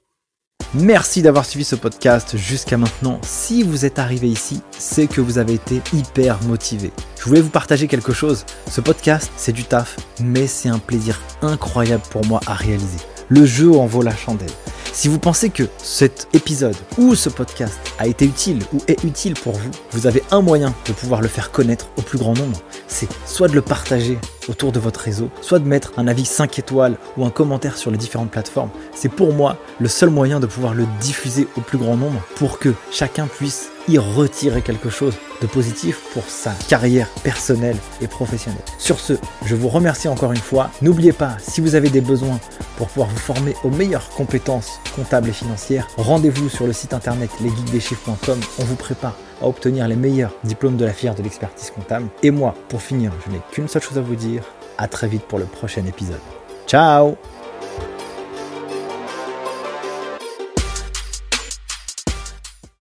Merci d'avoir suivi ce podcast jusqu'à maintenant. Si vous êtes arrivé ici, c'est que vous avez été hyper motivé. Je voulais vous partager quelque chose. Ce podcast, c'est du taf, mais c'est un plaisir incroyable pour moi à réaliser. Le jeu en vaut la chandelle. Si vous pensez que cet épisode ou ce podcast a été utile ou est utile pour vous, vous avez un moyen de pouvoir le faire connaître au plus grand nombre. C'est soit de le partager autour de votre réseau, soit de mettre un avis 5 étoiles ou un commentaire sur les différentes plateformes. C'est pour moi le seul moyen de pouvoir le diffuser au plus grand nombre pour que chacun puisse y retirer quelque chose de positif pour sa carrière personnelle et professionnelle. Sur ce, je vous remercie encore une fois. N'oubliez pas, si vous avez des besoins pour pouvoir vous former aux meilleures compétences comptables et financières, rendez-vous sur le site internet lesgeeksdeschiffres.com. On vous prépare à obtenir les meilleurs diplômes de la filière de l'expertise comptable. Et moi, pour finir, je n'ai qu'une seule chose à vous dire. À très vite pour le prochain épisode. Ciao!